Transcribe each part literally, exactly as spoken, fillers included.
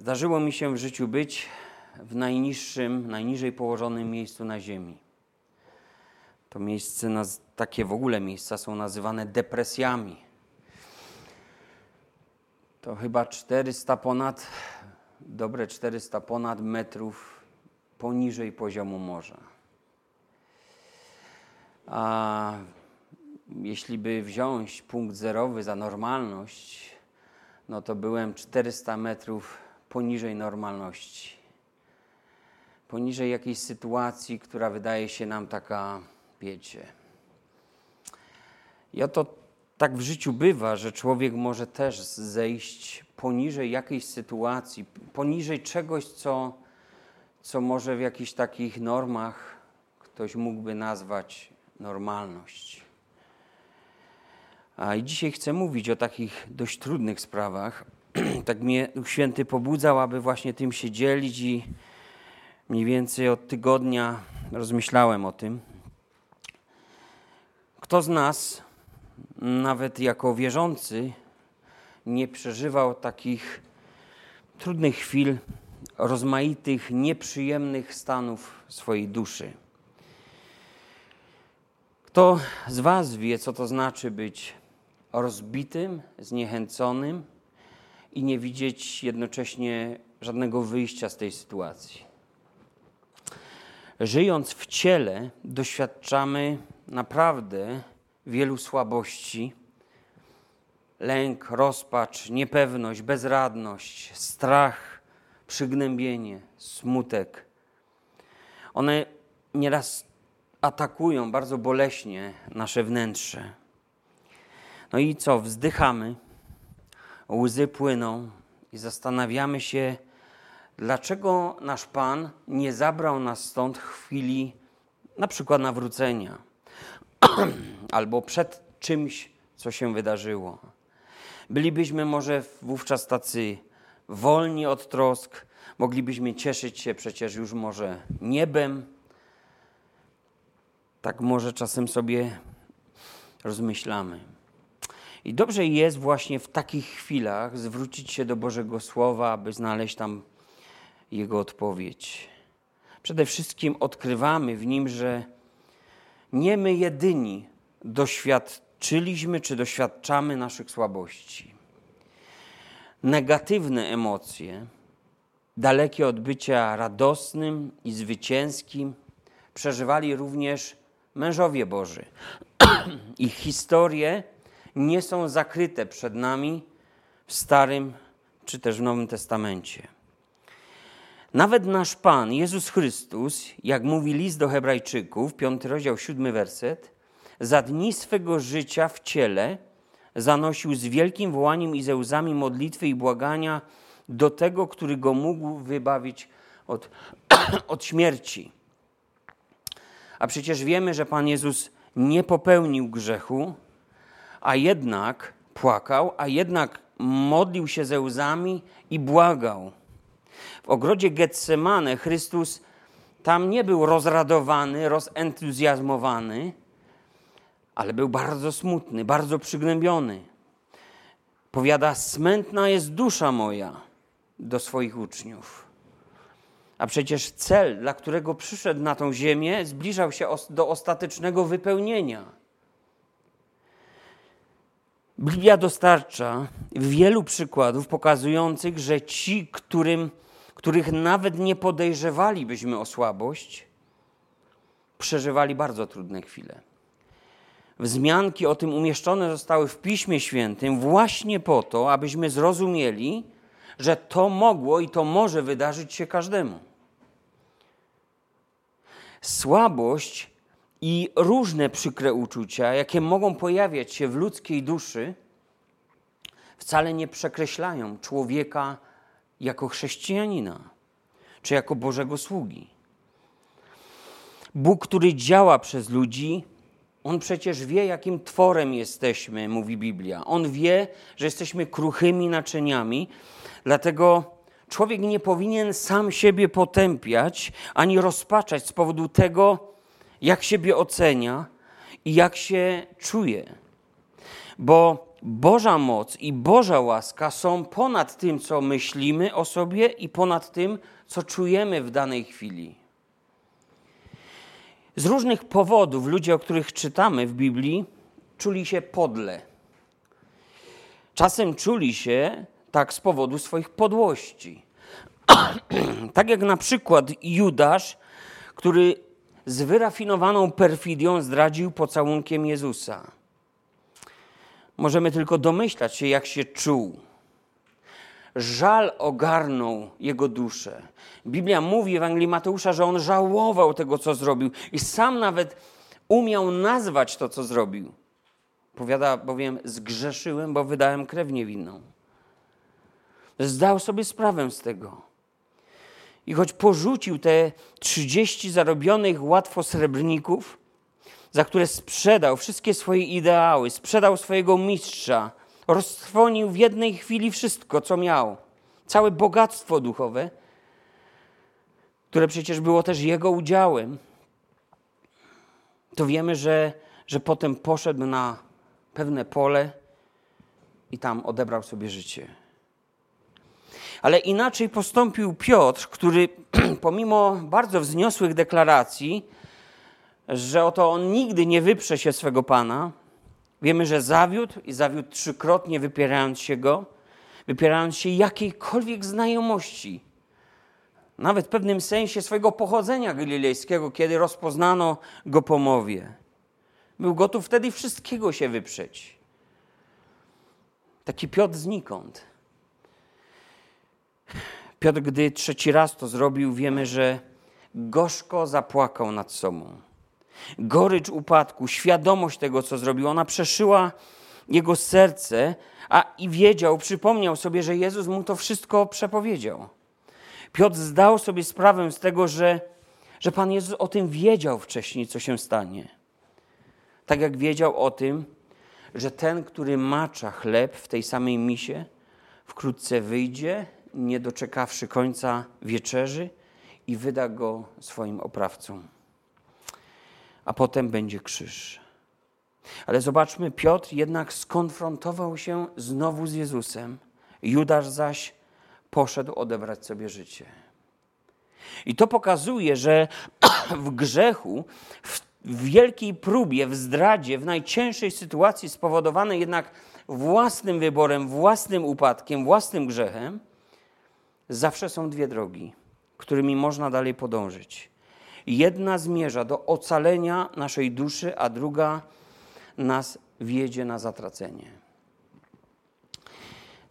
Zdarzyło mi się w życiu być w najniższym, najniżej położonym miejscu na ziemi. To miejsce, takie w ogóle miejsca są nazywane depresjami. To chyba czterysta ponad, dobre czterysta ponad metrów poniżej poziomu morza. A jeśli by wziąć punkt zerowy za normalność, no to byłem czterysta metrów poniżej normalności. Poniżej jakiejś sytuacji, która wydaje się nam taka, wiecie. I oto tak w życiu bywa, że człowiek może też zejść poniżej jakiejś sytuacji, poniżej czegoś, co, co może w jakichś takich normach ktoś mógłby nazwać normalność. A i dzisiaj chcę mówić o takich dość trudnych sprawach. Tak mnie Duch Święty pobudzał, aby właśnie tym się dzielić i mniej więcej od tygodnia rozmyślałem o tym. Kto z nas, nawet jako wierzący, nie przeżywał takich trudnych chwil, rozmaitych, nieprzyjemnych stanów swojej duszy? Kto z was wie, co to znaczy być rozbitym, zniechęconym i nie widzieć jednocześnie żadnego wyjścia z tej sytuacji? Żyjąc w ciele, doświadczamy naprawdę wielu słabości, lęk, rozpacz, niepewność, bezradność, strach, przygnębienie, smutek. One nieraz atakują bardzo boleśnie nasze wnętrze. No i co? Wzdychamy, łzy płyną i zastanawiamy się, dlaczego nasz Pan nie zabrał nas stąd w chwili na przykład nawrócenia albo przed czymś, co się wydarzyło. Bylibyśmy może wówczas tacy wolni od trosk, moglibyśmy cieszyć się przecież już może niebem. Tak może czasem sobie rozmyślamy. I dobrze jest właśnie w takich chwilach zwrócić się do Bożego Słowa, aby znaleźć tam Jego odpowiedź. Przede wszystkim odkrywamy w Nim, że nie my jedyni doświadczyliśmy czy doświadczamy naszych słabości. Negatywne emocje, dalekie od bycia radosnym i zwycięskim, przeżywali również mężowie Boży. Ich historie nie są zakryte przed nami w Starym czy też w Nowym Testamencie. Nawet nasz Pan, Jezus Chrystus, jak mówi list do Hebrajczyków, piąty rozdział, siódmy werset, za dni swego życia w ciele zanosił z wielkim wołaniem i ze łzami modlitwy i błagania do tego, który go mógł wybawić od, od śmierci. A przecież wiemy, że Pan Jezus nie popełnił grzechu, a jednak płakał, a jednak modlił się ze łzami i błagał. W ogrodzie Getsemane Chrystus tam nie był rozradowany, rozentuzjazmowany, ale był bardzo smutny, bardzo przygnębiony. Powiada, smętna jest dusza moja, do swoich uczniów. A przecież cel, dla którego przyszedł na tą ziemię, zbliżał się do ostatecznego wypełnienia. Biblia dostarcza wielu przykładów pokazujących, że ci, którym, których nawet nie podejrzewalibyśmy o słabość, przeżywali bardzo trudne chwile. Wzmianki o tym umieszczone zostały w Piśmie Świętym właśnie po to, abyśmy zrozumieli, że to mogło i to może wydarzyć się każdemu. Słabość i różne przykre uczucia, jakie mogą pojawiać się w ludzkiej duszy, wcale nie przekreślają człowieka jako chrześcijanina czy jako Bożego sługi. Bóg, który działa przez ludzi, On przecież wie, jakim tworem jesteśmy, mówi Biblia. On wie, że jesteśmy kruchymi naczyniami, dlatego człowiek nie powinien sam siebie potępiać ani rozpaczać z powodu tego, jak siebie ocenia i jak się czuje. Bo Boża moc i Boża łaska są ponad tym, co myślimy o sobie i ponad tym, co czujemy w danej chwili. Z różnych powodów ludzie, o których czytamy w Biblii, czuli się podle. Czasem czuli się tak z powodu swoich podłości. Tak jak na przykład Judasz, który z wyrafinowaną perfidią zdradził pocałunkiem Jezusa. Możemy tylko domyślać się, jak się czuł. Żal ogarnął jego duszę. Biblia mówi w Ewangelii Mateusza, że on żałował tego, co zrobił i sam nawet umiał nazwać to, co zrobił. Powiada bowiem, zgrzeszyłem, bo wydałem krew niewinną. Zdał sobie sprawę z tego. I choć porzucił te trzydzieści zarobionych łatwo srebrników, za które sprzedał wszystkie swoje ideały, sprzedał swojego mistrza, roztrwonił w jednej chwili wszystko, co miał, całe bogactwo duchowe, które przecież było też jego udziałem, to wiemy, że, że potem poszedł na pewne pole i tam odebrał sobie życie. Ale inaczej postąpił Piotr, który pomimo bardzo wzniosłych deklaracji, że oto on nigdy nie wyprze się swego Pana, wiemy, że zawiódł i zawiódł trzykrotnie, wypierając się Go, wypierając się jakiejkolwiek znajomości, nawet w pewnym sensie swojego pochodzenia galilejskiego, kiedy rozpoznano go po mowie. Był gotów wtedy wszystkiego się wyprzeć. Taki Piotr znikąd. Piotr, gdy trzeci raz to zrobił, wiemy, że gorzko zapłakał nad sobą. Gorycz upadku, świadomość tego, co zrobił, ona przeszyła jego serce, a i wiedział, przypomniał sobie, że Jezus mu to wszystko przepowiedział. Piotr zdał sobie sprawę z tego, że, że Pan Jezus o tym wiedział wcześniej, co się stanie. Tak jak wiedział o tym, że ten, który macza chleb w tej samej misie, wkrótce wyjdzie, nie doczekawszy końca wieczerzy, i wyda go swoim oprawcom. A potem będzie krzyż. Ale zobaczmy, Piotr jednak skonfrontował się znowu z Jezusem. Judasz zaś poszedł odebrać sobie życie. I to pokazuje, że w grzechu, w wielkiej próbie, w zdradzie, w najcięższej sytuacji spowodowanej jednak własnym wyborem, własnym upadkiem, własnym grzechem, zawsze są dwie drogi, którymi można dalej podążyć. Jedna zmierza do ocalenia naszej duszy, a druga nas wiedzie na zatracenie.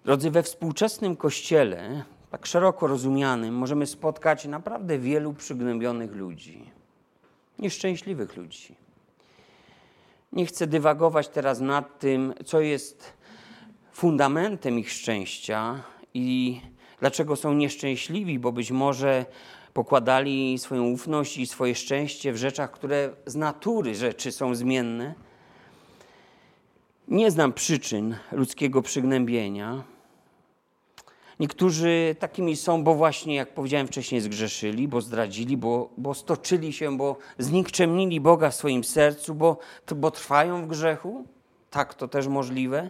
Drodzy, we współczesnym Kościele, tak szeroko rozumianym, możemy spotkać naprawdę wielu przygnębionych ludzi, nieszczęśliwych ludzi. Nie chcę dywagować teraz nad tym, co jest fundamentem ich szczęścia i dlaczego są nieszczęśliwi, bo być może pokładali swoją ufność i swoje szczęście w rzeczach, które z natury rzeczy są zmienne. Nie znam przyczyn ludzkiego przygnębienia. Niektórzy takimi są, bo właśnie, jak powiedziałem wcześniej, zgrzeszyli, bo zdradzili, bo, bo stoczyli się, bo znikczemnili Boga w swoim sercu, bo, bo trwają w grzechu. Tak, to też możliwe.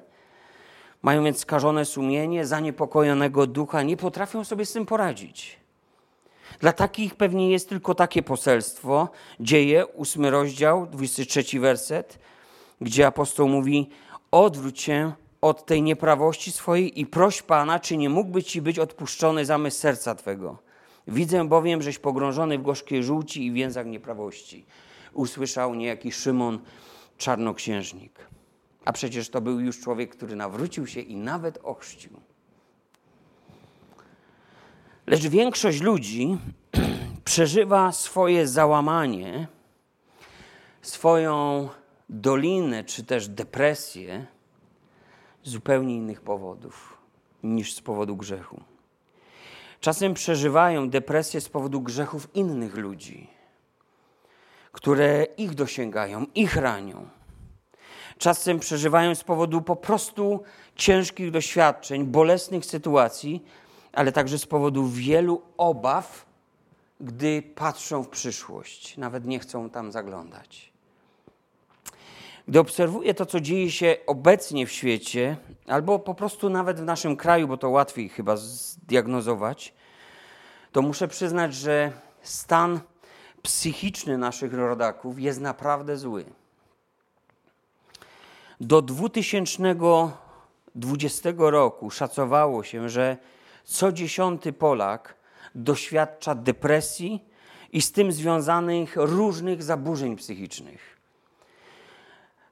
Mają więc skażone sumienie, zaniepokojonego ducha, nie potrafią sobie z tym poradzić. Dla takich pewnie jest tylko takie poselstwo, Dzieje, ósmy rozdział, dwudziesty trzeci werset, gdzie apostoł mówi: odwróć się od tej nieprawości swojej i proś Pana, czy nie mógłby Ci być odpuszczony zamysł serca Twego. Widzę bowiem, żeś pogrążony w gorzkiej żółci i więzach nieprawości. Usłyszał niejaki Szymon Czarnoksiężnik. A przecież to był już człowiek, który nawrócił się i nawet ochrzcił. Lecz większość ludzi przeżywa swoje załamanie, swoją dolinę czy też depresję z zupełnie innych powodów niż z powodu grzechu. Czasem przeżywają depresję z powodu grzechów innych ludzi, które ich dosięgają, ich ranią. Czasem przeżywają z powodu po prostu ciężkich doświadczeń, bolesnych sytuacji, ale także z powodu wielu obaw, gdy patrzą w przyszłość. Nawet nie chcą tam zaglądać. Gdy obserwuję to, co dzieje się obecnie w świecie, albo po prostu nawet w naszym kraju, bo to łatwiej chyba zdiagnozować, to muszę przyznać, że stan psychiczny naszych rodaków jest naprawdę zły. Do dwa tysiące dwudziestego roku szacowało się, że co dziesiąty Polak doświadcza depresji i z tym związanych różnych zaburzeń psychicznych.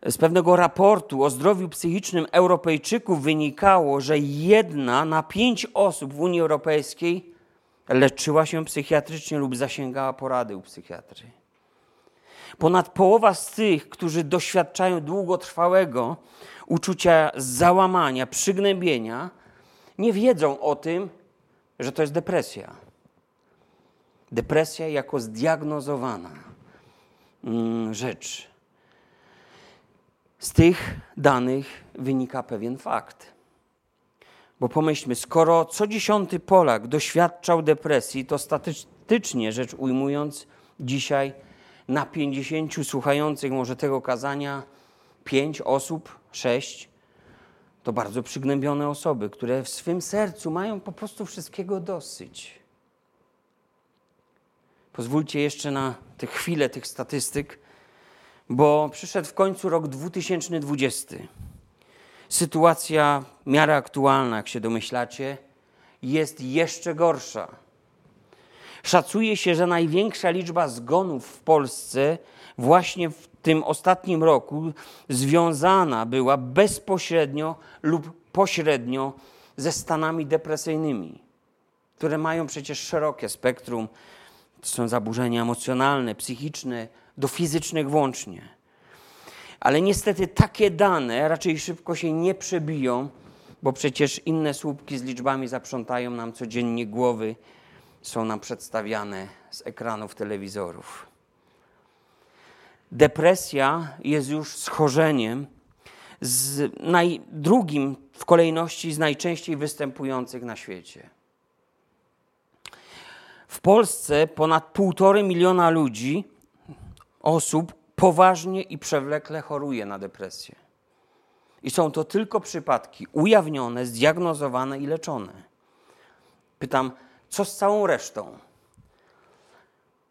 Z pewnego raportu o zdrowiu psychicznym Europejczyków wynikało, że jedna na pięć osób w Unii Europejskiej leczyła się psychiatrycznie lub zasięgała porady u psychiatry. Ponad połowa z tych, którzy doświadczają długotrwałego uczucia załamania, przygnębienia, nie wiedzą o tym, że to jest depresja. Depresja jako zdiagnozowana rzecz. Z tych danych wynika pewien fakt. Bo pomyślmy, skoro co dziesiąty Polak doświadczał depresji, to statystycznie rzecz ujmując, dzisiaj na pięćdziesięciu słuchających może tego kazania pięć osób, sześć, to bardzo przygnębione osoby, które w swym sercu mają po prostu wszystkiego dosyć. Pozwólcie jeszcze na tę chwilę tych statystyk, bo przyszedł w końcu rok dwa tysiące dwudziesty. Sytuacja w miarę aktualna, jak się domyślacie, jest jeszcze gorsza. Szacuje się, że największa liczba zgonów w Polsce właśnie w tym ostatnim roku związana była bezpośrednio lub pośrednio ze stanami depresyjnymi, które mają przecież szerokie spektrum. To są zaburzenia emocjonalne, psychiczne, do fizycznych włącznie. Ale niestety takie dane raczej szybko się nie przebiją, bo przecież inne słupki z liczbami zaprzątają nam codziennie głowy, są nam przedstawiane z ekranów telewizorów. Depresja jest już schorzeniem, z naj, drugim w kolejności z najczęściej występujących na świecie. W Polsce ponad półtory miliona ludzi, osób poważnie i przewlekle choruje na depresję. I są to tylko przypadki ujawnione, zdiagnozowane i leczone. Pytam, co z całą resztą?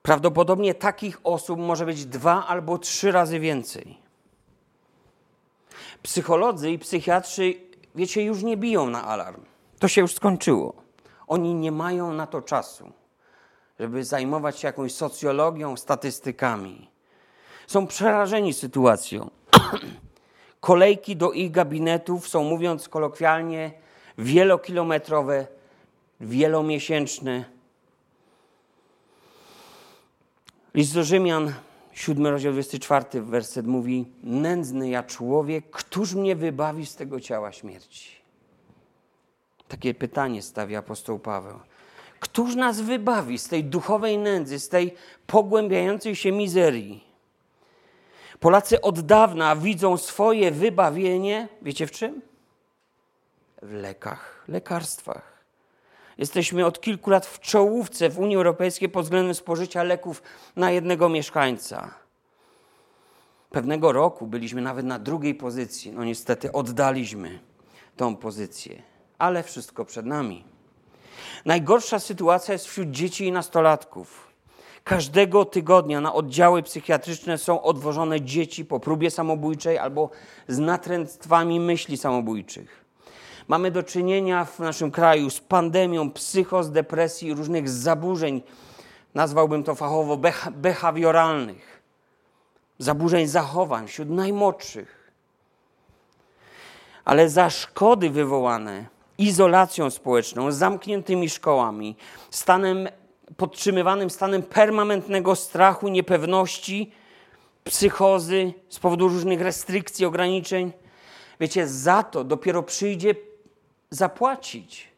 Prawdopodobnie takich osób może być dwa albo trzy razy więcej. Psycholodzy i psychiatrzy, wiecie, już nie biją na alarm. To się już skończyło. Oni nie mają na to czasu, żeby zajmować się jakąś socjologią, statystykami. Są przerażeni sytuacją. Kolejki do ich gabinetów są, mówiąc kolokwialnie, wielokilometrowe, wielomiesięczne. List do Rzymian, siódmy rozdział, dwudziesty czwarty werset mówi: nędzny ja człowiek, któż mnie wybawi z tego ciała śmierci? Takie pytanie stawia apostoł Paweł. Któż nas wybawi z tej duchowej nędzy, z tej pogłębiającej się mizerii? Polacy od dawna widzą swoje wybawienie, wiecie w czym? W lekach, lekarstwach. Jesteśmy od kilku lat w czołówce w Unii Europejskiej pod względem spożycia leków na jednego mieszkańca. Pewnego roku byliśmy nawet na drugiej pozycji. No niestety oddaliśmy tą pozycję, ale wszystko przed nami. Najgorsza sytuacja jest wśród dzieci i nastolatków. Każdego tygodnia na oddziały psychiatryczne są odwożone dzieci po próbie samobójczej albo z natręctwami myśli samobójczych. Mamy do czynienia w naszym kraju z pandemią psychos, depresji i różnych zaburzeń, nazwałbym to fachowo behawioralnych, zaburzeń zachowań wśród najmłodszych. Ale za szkody wywołane izolacją społeczną, zamkniętymi szkołami, stanem, podtrzymywanym stanem permanentnego strachu, niepewności, psychozy z powodu różnych restrykcji, ograniczeń, wiecie, za to dopiero przyjdzie zapłacić.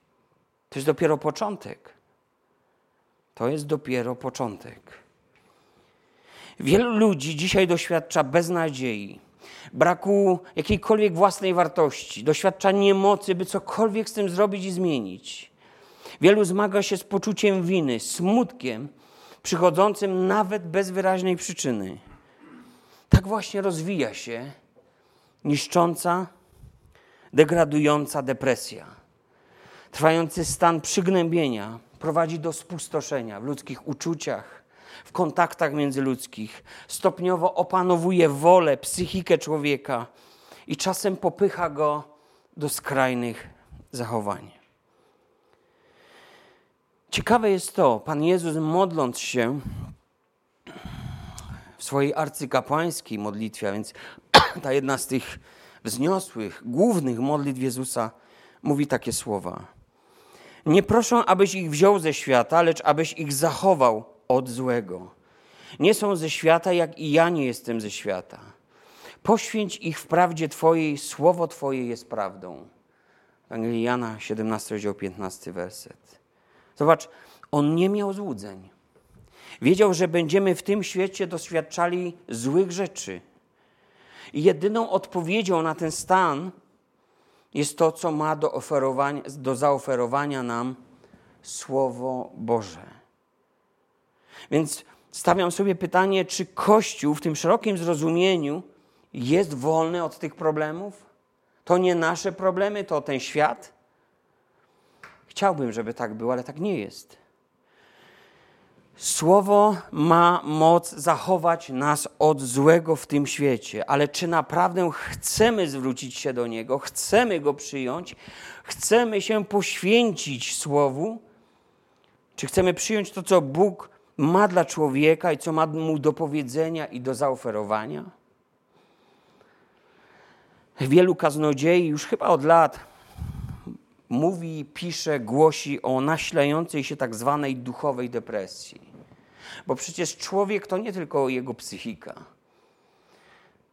To jest dopiero początek. To jest dopiero początek. Wielu ludzi dzisiaj doświadcza beznadziei, braku jakiejkolwiek własnej wartości, doświadcza niemocy, by cokolwiek z tym zrobić i zmienić. Wielu zmaga się z poczuciem winy, smutkiem, przychodzącym nawet bez wyraźnej przyczyny. Tak właśnie rozwija się niszcząca, degradująca depresja. Trwający stan przygnębienia prowadzi do spustoszenia w ludzkich uczuciach, w kontaktach międzyludzkich. Stopniowo opanowuje wolę, psychikę człowieka i czasem popycha go do skrajnych zachowań. Ciekawe jest to, Pan Jezus, modląc się w swojej arcykapłańskiej modlitwie, a więc ta jedna z tych wzniosłych, głównych modlitw Jezusa, mówi takie słowa. Nie proszę, abyś ich wziął ze świata, lecz abyś ich zachował od złego. Nie są ze świata, jak i ja nie jestem ze świata. Poświęć ich w prawdzie Twojej, słowo Twoje jest prawdą. Ewangelia Jana, siedemnasty rozdział, piętnasty werset. Zobacz, on nie miał złudzeń. Wiedział, że będziemy w tym świecie doświadczali złych rzeczy. I jedyną odpowiedzią na ten stan jest to, co ma do oferowania, do zaoferowania nam Słowo Boże. Więc stawiam sobie pytanie, czy Kościół w tym szerokim zrozumieniu jest wolny od tych problemów? To nie nasze problemy, to ten świat? Chciałbym, żeby tak było, ale tak nie jest. Słowo ma moc zachować nas od złego w tym świecie, ale czy naprawdę chcemy zwrócić się do Niego, chcemy Go przyjąć, chcemy się poświęcić Słowu? Czy chcemy przyjąć to, co Bóg ma dla człowieka i co ma mu do powiedzenia i do zaoferowania? Wielu kaznodziei już chyba od lat mówi, pisze, głosi o nasilającej się tak zwanej duchowej depresji. Bo przecież człowiek to nie tylko jego psychika.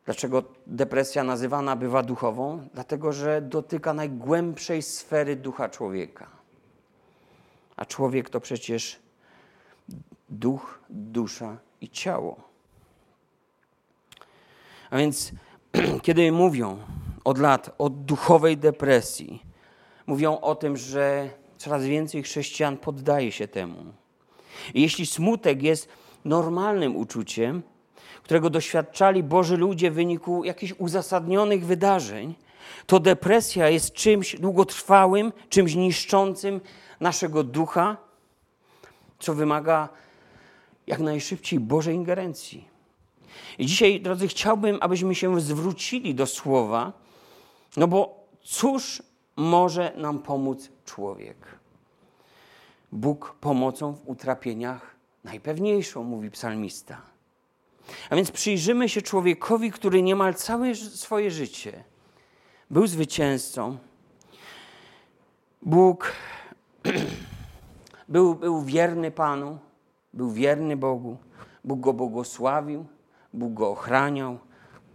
Dlaczego depresja nazywana bywa duchową? Dlatego, że dotyka najgłębszej sfery ducha człowieka. A człowiek to przecież duch, dusza i ciało. A więc kiedy mówią od lat o duchowej depresji, mówią o tym, że coraz więcej chrześcijan poddaje się temu. I jeśli smutek jest normalnym uczuciem, którego doświadczali Boży ludzie w wyniku jakichś uzasadnionych wydarzeń, to depresja jest czymś długotrwałym, czymś niszczącym naszego ducha, co wymaga jak najszybciej Bożej ingerencji. I dzisiaj, drodzy, chciałbym, abyśmy się zwrócili do Słowa, no bo cóż może nam pomóc człowiek? Bóg pomocą w utrapieniach najpewniejszą, mówi psalmista. A więc przyjrzymy się człowiekowi, który niemal całe swoje życie był zwycięzcą. Bóg był, był wierny Panu, był wierny Bogu. Bóg go błogosławił, Bóg go ochraniał,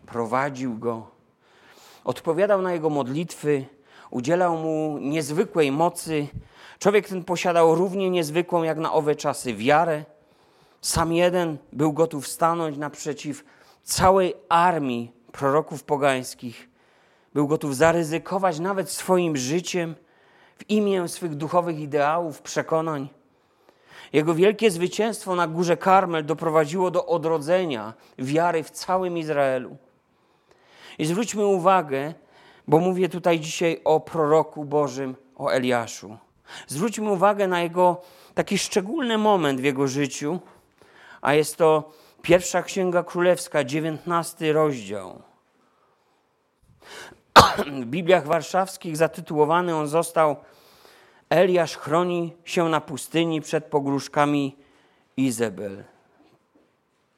prowadził go. Odpowiadał na jego modlitwy, udzielał mu niezwykłej mocy. Człowiek ten posiadał równie niezwykłą jak na owe czasy wiarę. Sam jeden był gotów stanąć naprzeciw całej armii proroków pogańskich. Był gotów zaryzykować nawet swoim życiem w imię swych duchowych ideałów, przekonań. Jego wielkie zwycięstwo na górze Karmel doprowadziło do odrodzenia wiary w całym Izraelu. I zwróćmy uwagę, bo mówię tutaj dzisiaj o proroku Bożym, o Eliaszu. Zwróćmy uwagę na jego taki szczególny moment w jego życiu, a jest to pierwsza Księga Królewska, dziewiętnasty rozdział. W Bibliach warszawskich zatytułowany on został Eliasz chroni się na pustyni przed pogróżkami Izabel.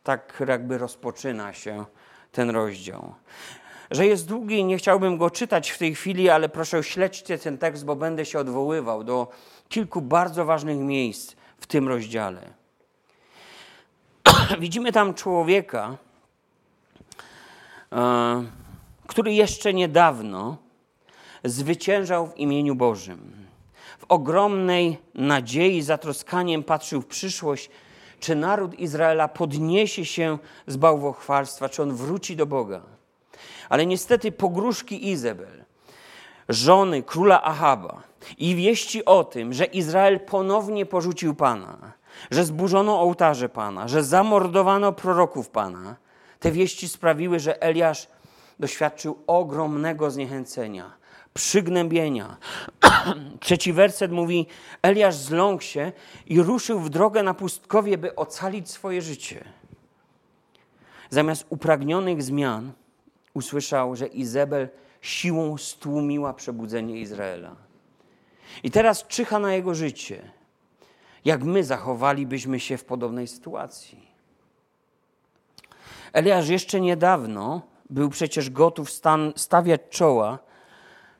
Tak jakby rozpoczyna się ten rozdział. Że jest długi i nie chciałbym go czytać w tej chwili, ale proszę śledźcie ten tekst, bo będę się odwoływał do kilku bardzo ważnych miejsc w tym rozdziale. Widzimy tam człowieka, który jeszcze niedawno zwyciężał w imieniu Bożym. W ogromnej nadziei, zatroskaniem patrzył w przyszłość, czy naród Izraela podniesie się z bałwochwalstwa, czy on wróci do Boga. Ale niestety pogróżki Izabel, żony króla Achaba i wieści o tym, że Izrael ponownie porzucił Pana, że zburzono ołtarze Pana, że zamordowano proroków Pana, te wieści sprawiły, że Eliasz doświadczył ogromnego zniechęcenia, przygnębienia. Trzeci werset mówi: Eliasz zląkł się i ruszył w drogę na pustkowie, by ocalić swoje życie. Zamiast upragnionych zmian usłyszał, że Izabel siłą stłumiła przebudzenie Izraela. I teraz czyha na jego życie. Jak my zachowalibyśmy się w podobnej sytuacji? Eliasz jeszcze niedawno był przecież gotów stan- stawiać czoła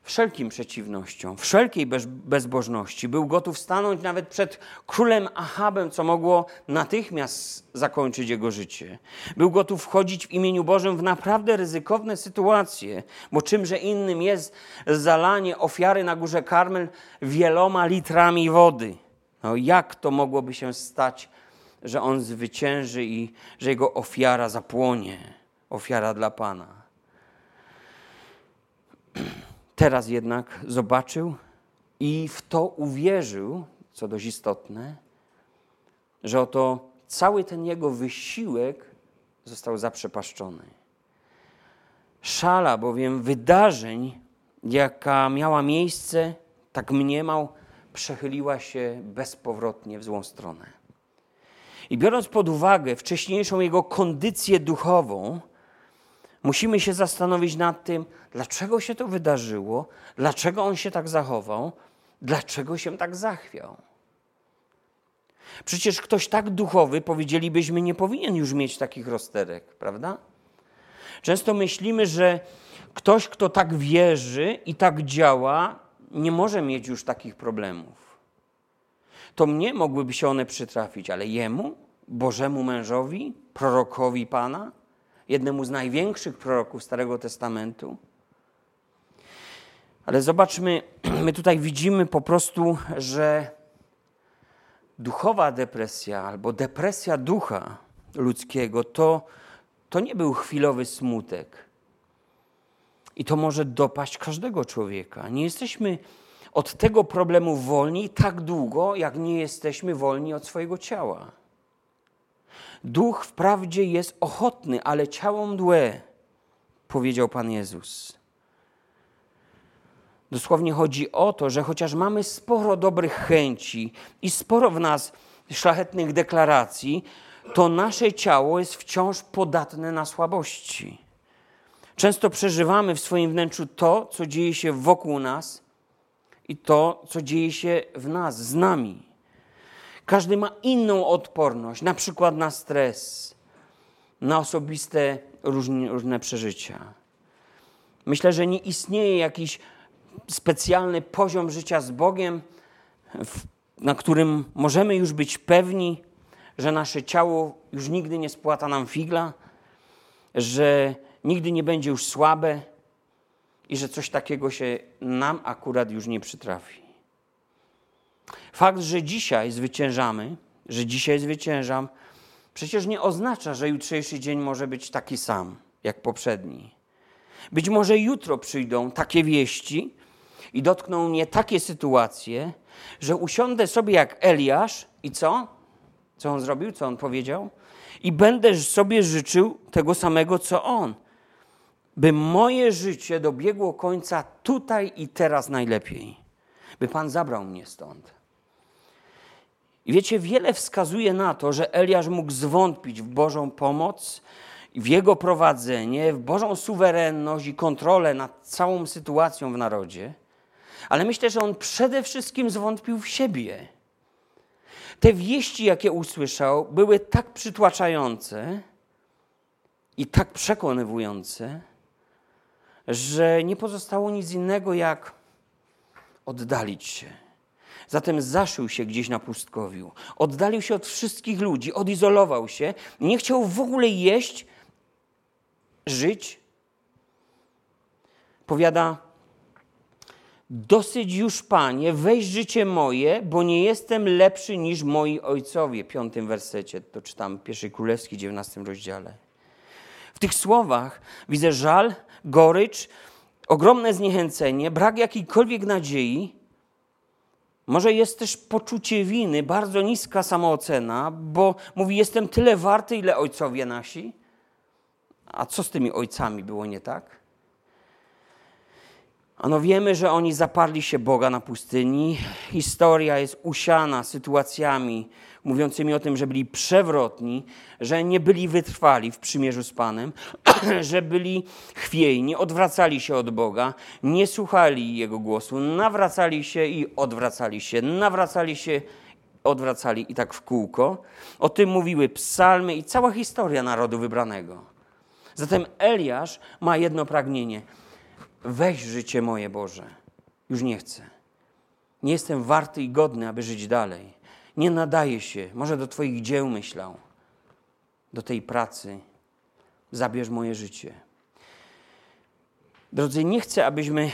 wszelkim przeciwnościom, wszelkiej bez- bezbożności. Był gotów stanąć nawet przed królem Achabem, co mogło natychmiast zakończyć jego życie. Był gotów wchodzić w imieniu Bożym w naprawdę ryzykowne sytuacje, bo czymże innym jest zalanie ofiary na górze Karmel wieloma litrami wody. No jak to mogłoby się stać, że on zwycięży i że jego ofiara zapłonie? Ofiara dla Pana. Teraz jednak zobaczył i w to uwierzył, co dość istotne, że oto cały ten jego wysiłek został zaprzepaszczony. Szala bowiem wydarzeń, jaka miała miejsce, tak mniemał, przechyliła się bezpowrotnie w złą stronę. I biorąc pod uwagę wcześniejszą jego kondycję duchową, musimy się zastanowić nad tym, dlaczego się to wydarzyło, dlaczego on się tak zachował, dlaczego się tak zachwiał. Przecież ktoś tak duchowy, powiedzielibyśmy, nie powinien już mieć takich rozterek, prawda? Często myślimy, że ktoś, kto tak wierzy i tak działa, nie może mieć już takich problemów. To mnie mogłyby się one przytrafić, ale jemu, Bożemu mężowi, prorokowi Pana, jednemu z największych proroków Starego Testamentu. Ale zobaczmy, my tutaj widzimy po prostu, że duchowa depresja albo depresja ducha ludzkiego to, to nie był chwilowy smutek. I to może dopaść każdego człowieka. Nie jesteśmy od tego problemu wolni tak długo, jak nie jesteśmy wolni od swojego ciała. Duch wprawdzie jest ochotny, ale ciało mdłe, powiedział Pan Jezus. Dosłownie chodzi o to, że chociaż mamy sporo dobrych chęci i sporo w nas szlachetnych deklaracji, to nasze ciało jest wciąż podatne na słabości. Często przeżywamy w swoim wnętrzu to, co dzieje się wokół nas i to, co dzieje się w nas, z nami. Każdy ma inną odporność, na przykład na stres, na osobiste różne, różne przeżycia. Myślę, że nie istnieje jakiś specjalny poziom życia z Bogiem, na którym możemy już być pewni, że nasze ciało już nigdy nie spłata nam figla, że nigdy nie będzie już słabe i że coś takiego się nam akurat już nie przytrafi. Fakt, że dzisiaj zwyciężamy, że dzisiaj zwyciężam, przecież nie oznacza, że jutrzejszy dzień może być taki sam jak poprzedni. Być może jutro przyjdą takie wieści i dotkną mnie takie sytuacje, że usiądę sobie jak Eliasz i co? Co on zrobił? Co on powiedział? I będę sobie życzył tego samego, co on. By moje życie dobiegło końca tutaj i teraz najlepiej. By Pan zabrał mnie stąd. I wiecie, wiele wskazuje na to, że Eliasz mógł zwątpić w Bożą pomoc, w jego prowadzenie, w Bożą suwerenność i kontrolę nad całą sytuacją w narodzie. Ale myślę, że on przede wszystkim zwątpił w siebie. Te wieści, jakie usłyszał, były tak przytłaczające i tak przekonywujące, że nie pozostało nic innego, jak oddalić się. Zatem zaszył się gdzieś na pustkowiu, oddalił się od wszystkich ludzi, odizolował się, nie chciał w ogóle jeść, żyć. Powiada: dosyć już, Panie, weź życie moje, bo nie jestem lepszy niż moi ojcowie. W piątym wersecie, to czytam Pierwszej Królewskiej, dziewiętnastym rozdziale. W tych słowach widzę żal, gorycz, ogromne zniechęcenie, brak jakiejkolwiek nadziei. Może jest też poczucie winy, bardzo niska samoocena, bo mówi: jestem tyle warty, ile ojcowie nasi. A co z tymi ojcami było nie tak? Ano wiemy, że oni zaparli się Boga na pustyni. Historia jest usiana sytuacjami mówiącymi o tym, że byli przewrotni, że nie byli wytrwali w przymierzu z Panem, że byli chwiejni, odwracali się od Boga, nie słuchali Jego głosu, nawracali się i odwracali się, nawracali się, odwracali i tak w kółko. O tym mówiły psalmy i cała historia narodu wybranego. Zatem Eliasz ma jedno pragnienie. Weź życie moje, Boże. Już nie chcę. Nie jestem warty i godny, aby żyć dalej. Nie nadaję się. Może do Twoich dzieł myślał. Do tej pracy. Zabierz moje życie. Drodzy, nie chcę, abyśmy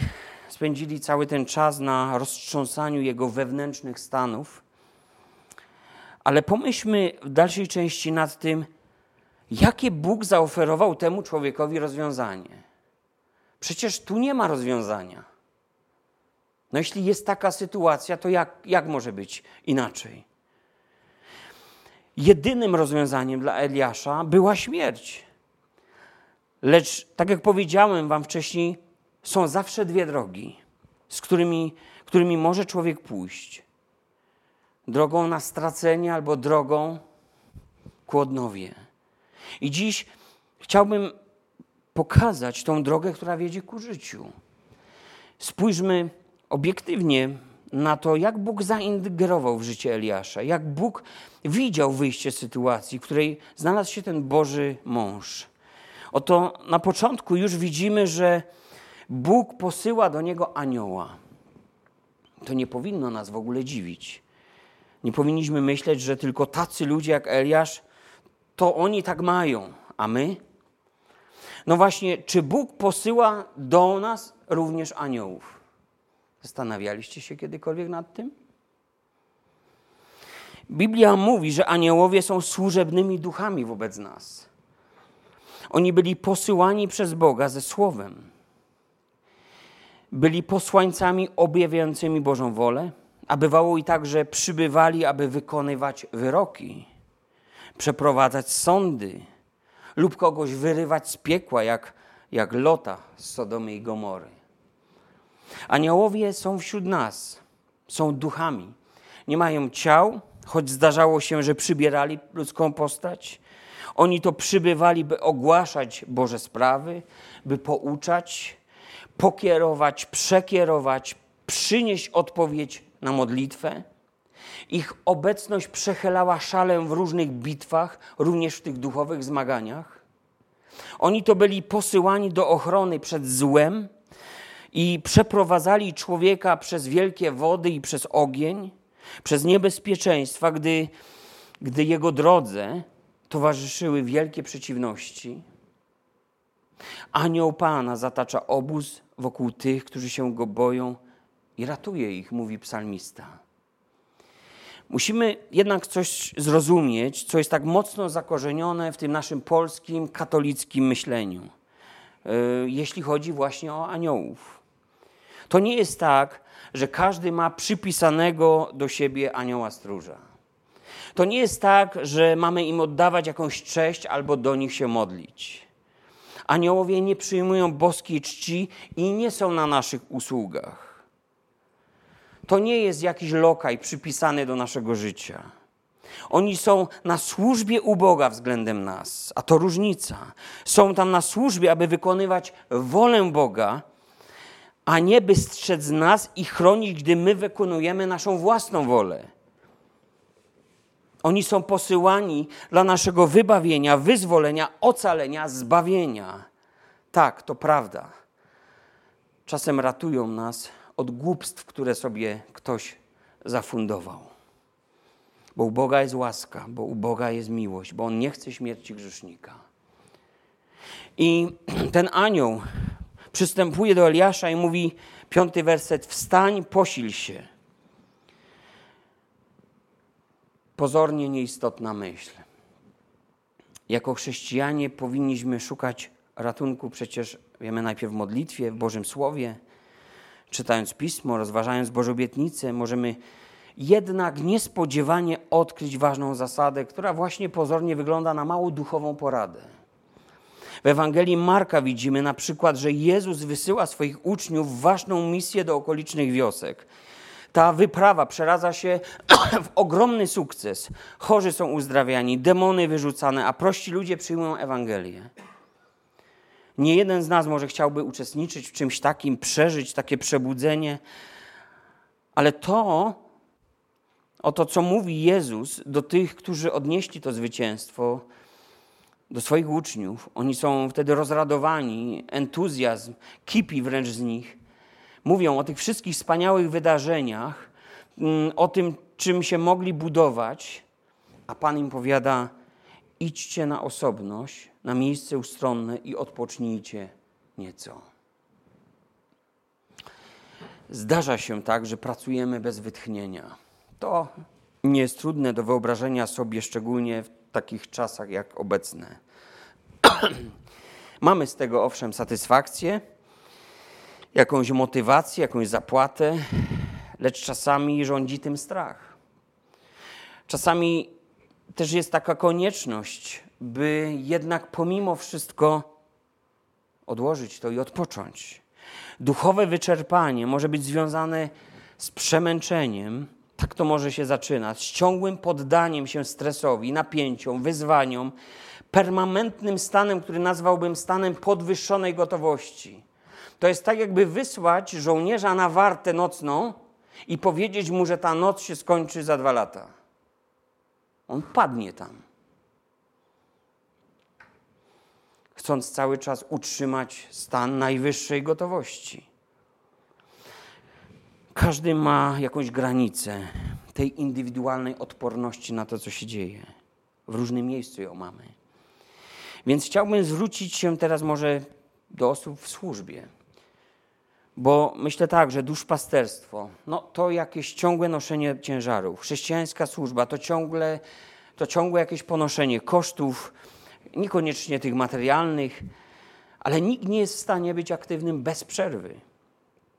spędzili cały ten czas na roztrząsaniu jego wewnętrznych stanów, ale pomyślmy w dalszej części nad tym, jakie Bóg zaoferował temu człowiekowi rozwiązanie. Przecież tu nie ma rozwiązania. No jeśli jest taka sytuacja, to jak, jak może być inaczej? Jedynym rozwiązaniem dla Eliasza była śmierć. Lecz, tak jak powiedziałem wam wcześniej, są zawsze dwie drogi, z którymi, którymi może człowiek pójść. Drogą na stracenie albo drogą ku odnowie. I dziś chciałbym pokazać tą drogę, która wiedzie ku życiu. Spójrzmy obiektywnie na to, jak Bóg zaingerował w życie Eliasza, jak Bóg widział wyjście z sytuacji, w której znalazł się ten Boży mąż. Oto na początku już widzimy, że Bóg posyła do niego anioła. To nie powinno nas w ogóle dziwić. Nie powinniśmy myśleć, że tylko tacy ludzie jak Eliasz, to oni tak mają, a my? No właśnie, czy Bóg posyła do nas również aniołów? Zastanawialiście się kiedykolwiek nad tym? Biblia mówi, że aniołowie są służebnymi duchami wobec nas. Oni byli posyłani przez Boga ze Słowem. Byli posłańcami objawiającymi Bożą wolę, a bywało i tak, że przybywali, aby wykonywać wyroki, przeprowadzać sądy, lub kogoś wyrywać z piekła, jak, jak Lota z Sodomy i Gomory. Aniołowie są wśród nas, są duchami. Nie mają ciał, choć zdarzało się, że przybierali ludzką postać. Oni to przybywali, by ogłaszać Boże sprawy, by pouczać, pokierować, przekierować, przynieść odpowiedź na modlitwę. Ich obecność przechylała szalę w różnych bitwach, również w tych duchowych zmaganiach. Oni to byli posyłani do ochrony przed złem i przeprowadzali człowieka przez wielkie wody i przez ogień, przez niebezpieczeństwa, gdy, gdy jego drodze towarzyszyły wielkie przeciwności. Anioł Pana zatacza obóz wokół tych, którzy się go boją i ratuje ich, mówi psalmista. Musimy jednak coś zrozumieć, co jest tak mocno zakorzenione w tym naszym polskim, katolickim myśleniu, jeśli chodzi właśnie o aniołów. To nie jest tak, że każdy ma przypisanego do siebie anioła stróża. To nie jest tak, że mamy im oddawać jakąś cześć albo do nich się modlić. Aniołowie nie przyjmują boskiej czci i nie są na naszych usługach. To nie jest jakiś lokaj przypisany do naszego życia. Oni są na służbie u Boga względem nas, a to różnica. Są tam na służbie, aby wykonywać wolę Boga, a nie by strzec nas i chronić, gdy my wykonujemy naszą własną wolę. Oni są posyłani dla naszego wybawienia, wyzwolenia, ocalenia, zbawienia. Tak, to prawda. Czasem ratują nas od głupstw, które sobie ktoś zafundował. Bo u Boga jest łaska, bo u Boga jest miłość, bo On nie chce śmierci grzesznika. I ten anioł przystępuje do Eliasza i mówi, piąty werset, wstań, posil się. Pozornie nieistotna myśl. Jako chrześcijanie powinniśmy szukać ratunku, przecież wiemy najpierw w modlitwie, w Bożym Słowie, czytając Pismo, rozważając Boże obietnice, możemy jednak niespodziewanie odkryć ważną zasadę, która właśnie pozornie wygląda na mało duchową poradę. W Ewangelii Marka widzimy na przykład, że Jezus wysyła swoich uczniów w ważną misję do okolicznych wiosek. Ta wyprawa przeradza się w ogromny sukces. Chorzy są uzdrawiani, demony wyrzucane, a prości ludzie przyjmują Ewangelię. Nie jeden z nas może chciałby uczestniczyć w czymś takim, przeżyć takie przebudzenie, ale to, o to, co mówi Jezus do tych, którzy odnieśli to zwycięstwo, do swoich uczniów. Oni są wtedy rozradowani, entuzjazm kipi wręcz z nich. Mówią o tych wszystkich wspaniałych wydarzeniach, o tym, czym się mogli budować, a Pan im powiada: idźcie na osobność, na miejsce ustronne i odpocznijcie nieco. Zdarza się tak, że pracujemy bez wytchnienia. To nie jest trudne do wyobrażenia sobie, szczególnie w takich czasach jak obecne. Mamy z tego owszem satysfakcję, jakąś motywację, jakąś zapłatę, lecz czasami rządzi tym strach. Czasami też jest taka konieczność, by jednak pomimo wszystko odłożyć to i odpocząć. Duchowe wyczerpanie może być związane z przemęczeniem, tak to może się zaczynać, z ciągłym poddaniem się stresowi, napięciom, wyzwaniom, permanentnym stanem, który nazwałbym stanem podwyższonej gotowości. To jest tak, jakby wysłać żołnierza na wartę nocną i powiedzieć mu, że ta noc się skończy za dwa lata. On padnie tam. Chcąc cały czas utrzymać stan najwyższej gotowości. Każdy ma jakąś granicę tej indywidualnej odporności na to, co się dzieje. W różnym miejscu ją mamy. Więc chciałbym zwrócić się teraz może do osób w służbie. Bo myślę tak, że duszpasterstwo, no to jakieś ciągłe noszenie ciężarów. Chrześcijańska służba to ciągle, to ciągłe jakieś ponoszenie kosztów, niekoniecznie tych materialnych, ale nikt nie jest w stanie być aktywnym bez przerwy.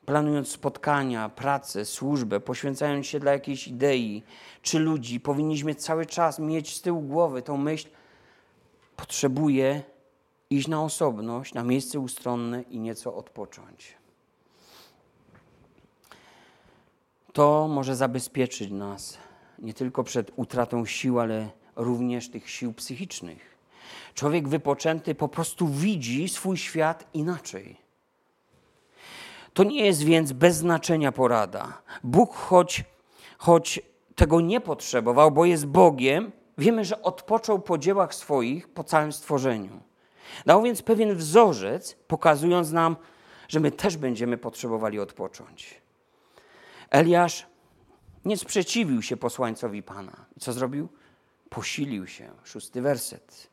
Planując spotkania, pracę, służbę, poświęcając się dla jakiejś idei czy ludzi, powinniśmy cały czas mieć z tyłu głowy tą myśl: potrzebuję iść na osobność, na miejsce ustronne i nieco odpocząć. To może zabezpieczyć nas nie tylko przed utratą sił, ale również tych sił psychicznych. Człowiek wypoczęty po prostu widzi swój świat inaczej. To nie jest więc bez znaczenia porada. Bóg, choć, choć tego nie potrzebował, bo jest Bogiem, wiemy, że odpoczął po dziełach swoich, po całym stworzeniu. Dał więc pewien wzorzec, pokazując nam, że my też będziemy potrzebowali odpocząć. Eliasz nie sprzeciwił się posłańcowi Pana. I co zrobił? Posilił się. Szósty werset.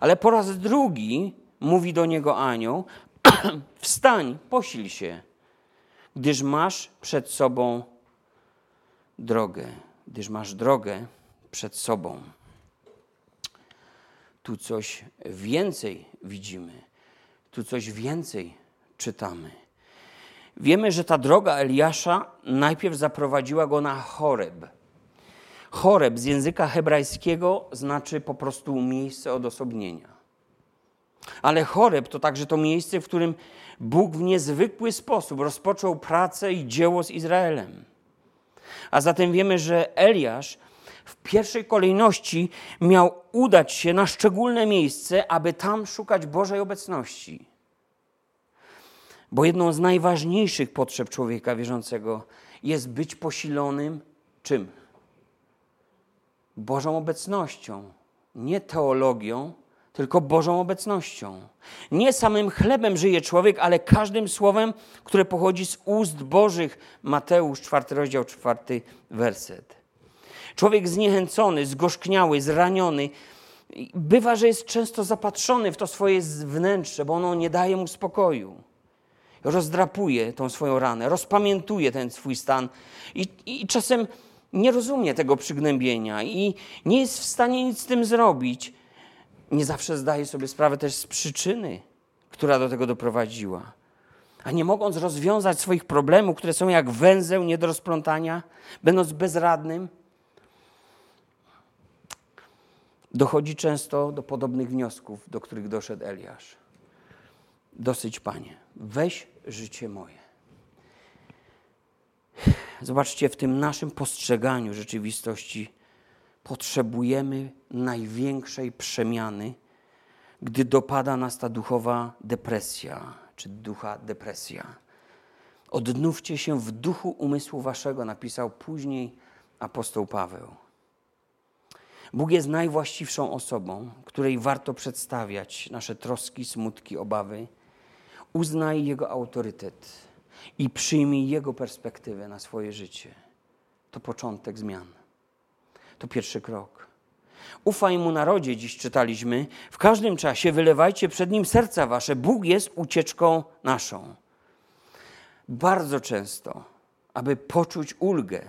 Ale po raz drugi mówi do niego anioł: wstań, posil się, gdyż masz przed sobą drogę. Gdyż masz drogę przed sobą. Tu coś więcej widzimy. Tu coś więcej czytamy. Wiemy, że ta droga Eliasza najpierw zaprowadziła go na Choreb. Choreb z języka hebrajskiego znaczy po prostu miejsce odosobnienia. Ale Choreb to także to miejsce, w którym Bóg w niezwykły sposób rozpoczął pracę i dzieło z Izraelem. A zatem wiemy, że Eliasz w pierwszej kolejności miał udać się na szczególne miejsce, aby tam szukać Bożej obecności. Bo jedną z najważniejszych potrzeb człowieka wierzącego jest być posilonym czym? Bożą obecnością. Nie teologią, tylko Bożą obecnością. Nie samym chlebem żyje człowiek, ale każdym słowem, które pochodzi z ust Bożych. Mateusz, czwarty rozdział, czwarty werset. Człowiek zniechęcony, zgorzkniały, zraniony, bywa, że jest często zapatrzony w to swoje wnętrze, bo ono nie daje mu spokoju. Rozdrapuje tą swoją ranę, rozpamiętuje ten swój stan i, i czasem nie rozumie tego przygnębienia i nie jest w stanie nic z tym zrobić. Nie zawsze zdaje sobie sprawę też z przyczyny, która do tego doprowadziła. A nie mogąc rozwiązać swoich problemów, które są jak węzeł nie do rozplątania, będąc bezradnym, dochodzi często do podobnych wniosków, do których doszedł Eliasz. Dosyć, Panie, weź życie moje. Zobaczcie, w tym naszym postrzeganiu rzeczywistości potrzebujemy największej przemiany, gdy dopada nas ta duchowa depresja, czy ducha depresja. Odnówcie się w duchu umysłu waszego, napisał później apostoł Paweł. Bóg jest najwłaściwszą osobą, której warto przedstawiać nasze troski, smutki, obawy. Uznaj Jego autorytet i przyjmij Jego perspektywę na swoje życie. To początek zmian. To pierwszy krok. Ufaj Mu, narodzie, dziś czytaliśmy. W każdym czasie wylewajcie przed Nim serca wasze. Bóg jest ucieczką naszą. Bardzo często, aby poczuć ulgę,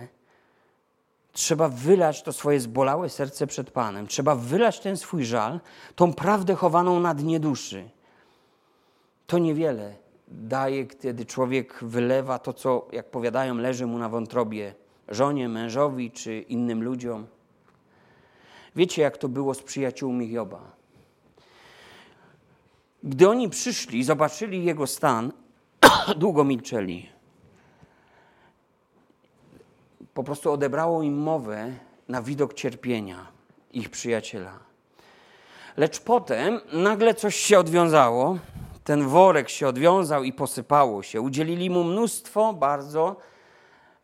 trzeba wylać to swoje zbolałe serce przed Panem. Trzeba wylać ten swój żal, tą prawdę chowaną na dnie duszy. To niewiele daje, kiedy człowiek wylewa to, co, jak powiadają, leży mu na wątrobie, żonie, mężowi czy innym ludziom. Wiecie, jak to było z przyjaciółmi Joba. Gdy oni przyszli i zobaczyli jego stan, długo milczeli. Po prostu odebrało im mowę na widok cierpienia ich przyjaciela. Lecz potem nagle coś się odwiązało, ten worek się odwiązał i posypało się. Udzielili mu mnóstwo bardzo,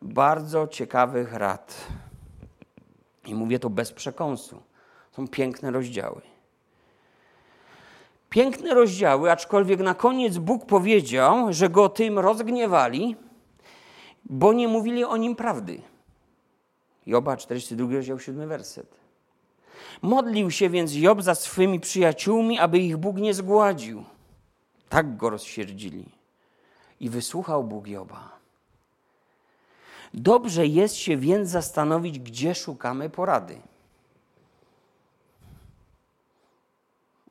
bardzo ciekawych rad. I mówię to bez przekąsu. Są piękne rozdziały. Piękne rozdziały, aczkolwiek na koniec Bóg powiedział, że go tym rozgniewali, bo nie mówili o nim prawdy. Joba, czterdziesty drugi rozdział, siódmy werset. Modlił się więc Job za swymi przyjaciółmi, aby ich Bóg nie zgładził. Tak go rozsierdzili. I wysłuchał Bóg Joba. Dobrze jest się więc zastanowić, gdzie szukamy porady.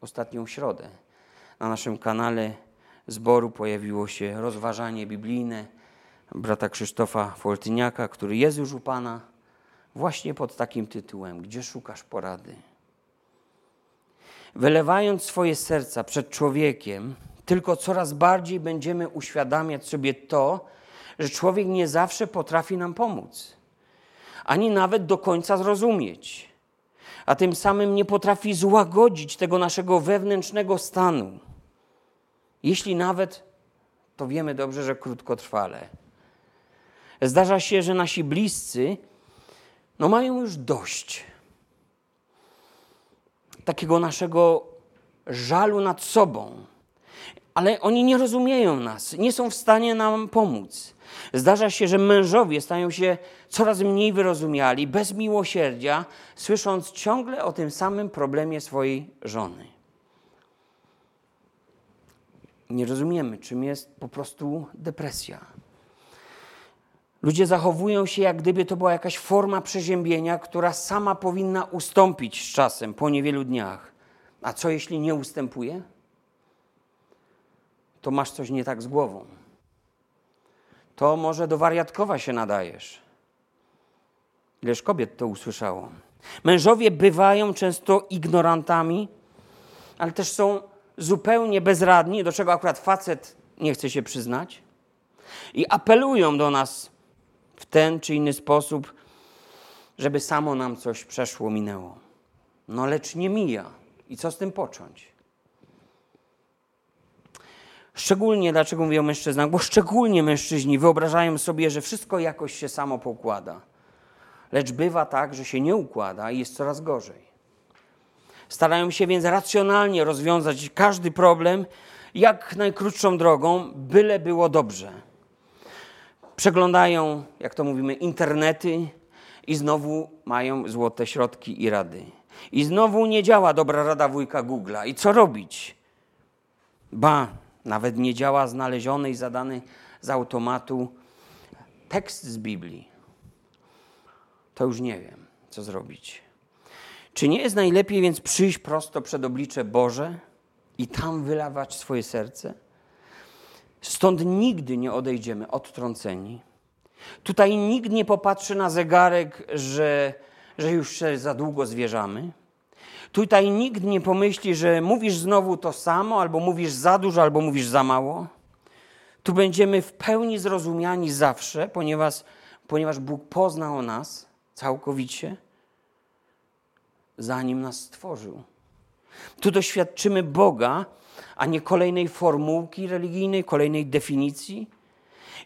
Ostatnią środę na naszym kanale zboru pojawiło się rozważanie biblijne brata Krzysztofa Foltyniaka, który jest już u Pana, właśnie pod takim tytułem: Gdzie szukasz porady? Wylewając swoje serca przed człowiekiem, tylko coraz bardziej będziemy uświadamiać sobie to, że człowiek nie zawsze potrafi nam pomóc, ani nawet do końca zrozumieć, a tym samym nie potrafi złagodzić tego naszego wewnętrznego stanu, jeśli nawet, to wiemy dobrze, że krótkotrwale. Zdarza się, że nasi bliscy no, mają już dość takiego naszego żalu nad sobą, ale oni nie rozumieją nas, nie są w stanie nam pomóc. Zdarza się, że mężowie stają się coraz mniej wyrozumiali, bez miłosierdzia, słysząc ciągle o tym samym problemie swojej żony. Nie rozumiemy, czym jest po prostu depresja. Ludzie zachowują się, jak gdyby to była jakaś forma przeziębienia, która sama powinna ustąpić z czasem, po niewielu dniach. A co jeśli nie ustępuje? To masz coś nie tak z głową. To może do wariatkowa się nadajesz. Ileż kobiet to usłyszało. Mężowie bywają często ignorantami, ale też są zupełnie bezradni, do czego akurat facet nie chce się przyznać. I apelują do nas w ten czy inny sposób, żeby samo nam coś przeszło, minęło. No lecz nie mija. I co z tym począć? Szczególnie, dlaczego mówię o mężczyznach? Bo szczególnie mężczyźni wyobrażają sobie, że wszystko jakoś się samo poukłada. Lecz bywa tak, że się nie układa i jest coraz gorzej. Starają się więc racjonalnie rozwiązać każdy problem, jak najkrótszą drogą, byle było dobrze. Przeglądają, jak to mówimy, internety i znowu mają złote środki i rady. I znowu nie działa dobra rada wujka Google'a. I co robić? Ba, nawet nie działa znaleziony i zadany z automatu tekst z Biblii. To już nie wiem, co zrobić. Czy nie jest najlepiej więc przyjść prosto przed oblicze Boże i tam wylawać swoje serce? Stąd nigdy nie odejdziemy odtrąceni. Tutaj nikt nie popatrzy na zegarek, że, że już się za długo zwierzamy. Tutaj nikt nie pomyśli, że mówisz znowu to samo, albo mówisz za dużo, albo mówisz za mało. Tu będziemy w pełni zrozumiani zawsze, ponieważ, ponieważ Bóg poznał nas całkowicie, zanim nas stworzył. Tu doświadczymy Boga, a nie kolejnej formułki religijnej, kolejnej definicji.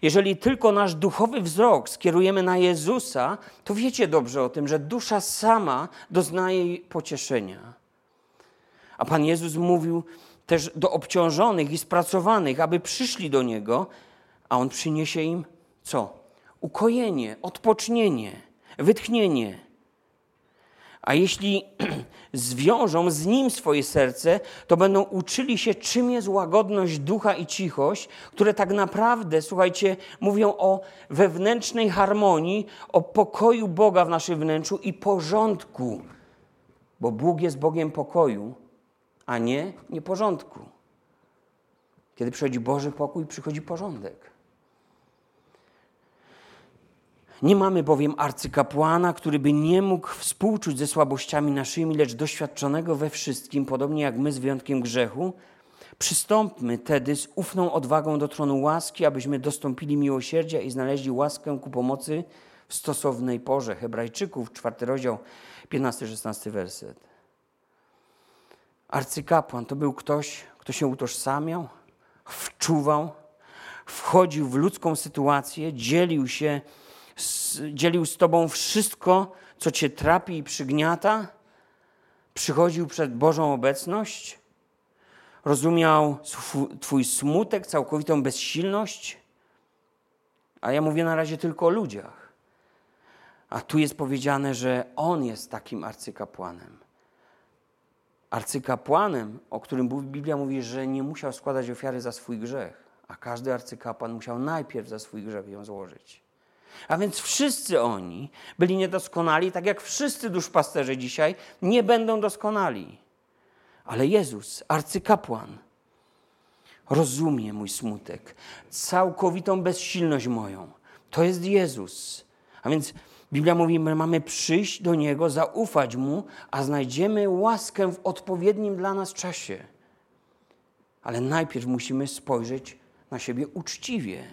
Jeżeli tylko nasz duchowy wzrok skierujemy na Jezusa, to wiecie dobrze o tym, że dusza sama doznaje pocieszenia. A Pan Jezus mówił też do obciążonych i spracowanych, aby przyszli do Niego, a On przyniesie im co? Ukojenie, odpocznienie, wytchnienie. A jeśli zwiążą z Nim swoje serce, to będą uczyli się, czym jest łagodność ducha i cichość, które tak naprawdę, słuchajcie, mówią o wewnętrznej harmonii, o pokoju Boga w naszym wnętrzu i porządku, bo Bóg jest Bogiem pokoju, a nie nieporządku. Kiedy przychodzi Boży pokój, przychodzi porządek. Nie mamy bowiem arcykapłana, który by nie mógł współczuć ze słabościami naszymi, lecz doświadczonego we wszystkim, podobnie jak my z wyjątkiem grzechu. Przystąpmy tedy z ufną odwagą do tronu łaski, abyśmy dostąpili miłosierdzia i znaleźli łaskę ku pomocy w stosownej porze. Hebrajczyków, czwarty rozdział, piętnasty szesnasty werset. Arcykapłan to był ktoś, kto się utożsamiał, wczuwał, wchodził w ludzką sytuację, dzielił się dzielił z Tobą wszystko, co Cię trapi i przygniata, przychodził przed Bożą obecność, rozumiał Twój smutek, całkowitą bezsilność, a ja mówię na razie tylko o ludziach. A tu jest powiedziane, że On jest takim arcykapłanem. Arcykapłanem, o którym Biblia mówi, że nie musiał składać ofiary za swój grzech, a każdy arcykapłan musiał najpierw za swój grzech ją złożyć. A więc wszyscy oni byli niedoskonali, tak jak wszyscy duszpasterze dzisiaj nie będą doskonali. Ale Jezus, arcykapłan, rozumie mój smutek, całkowitą bezsilność moją. To jest Jezus. A więc Biblia mówi, my mamy przyjść do Niego, zaufać Mu, a znajdziemy łaskę w odpowiednim dla nas czasie. Ale najpierw musimy spojrzeć na siebie uczciwie.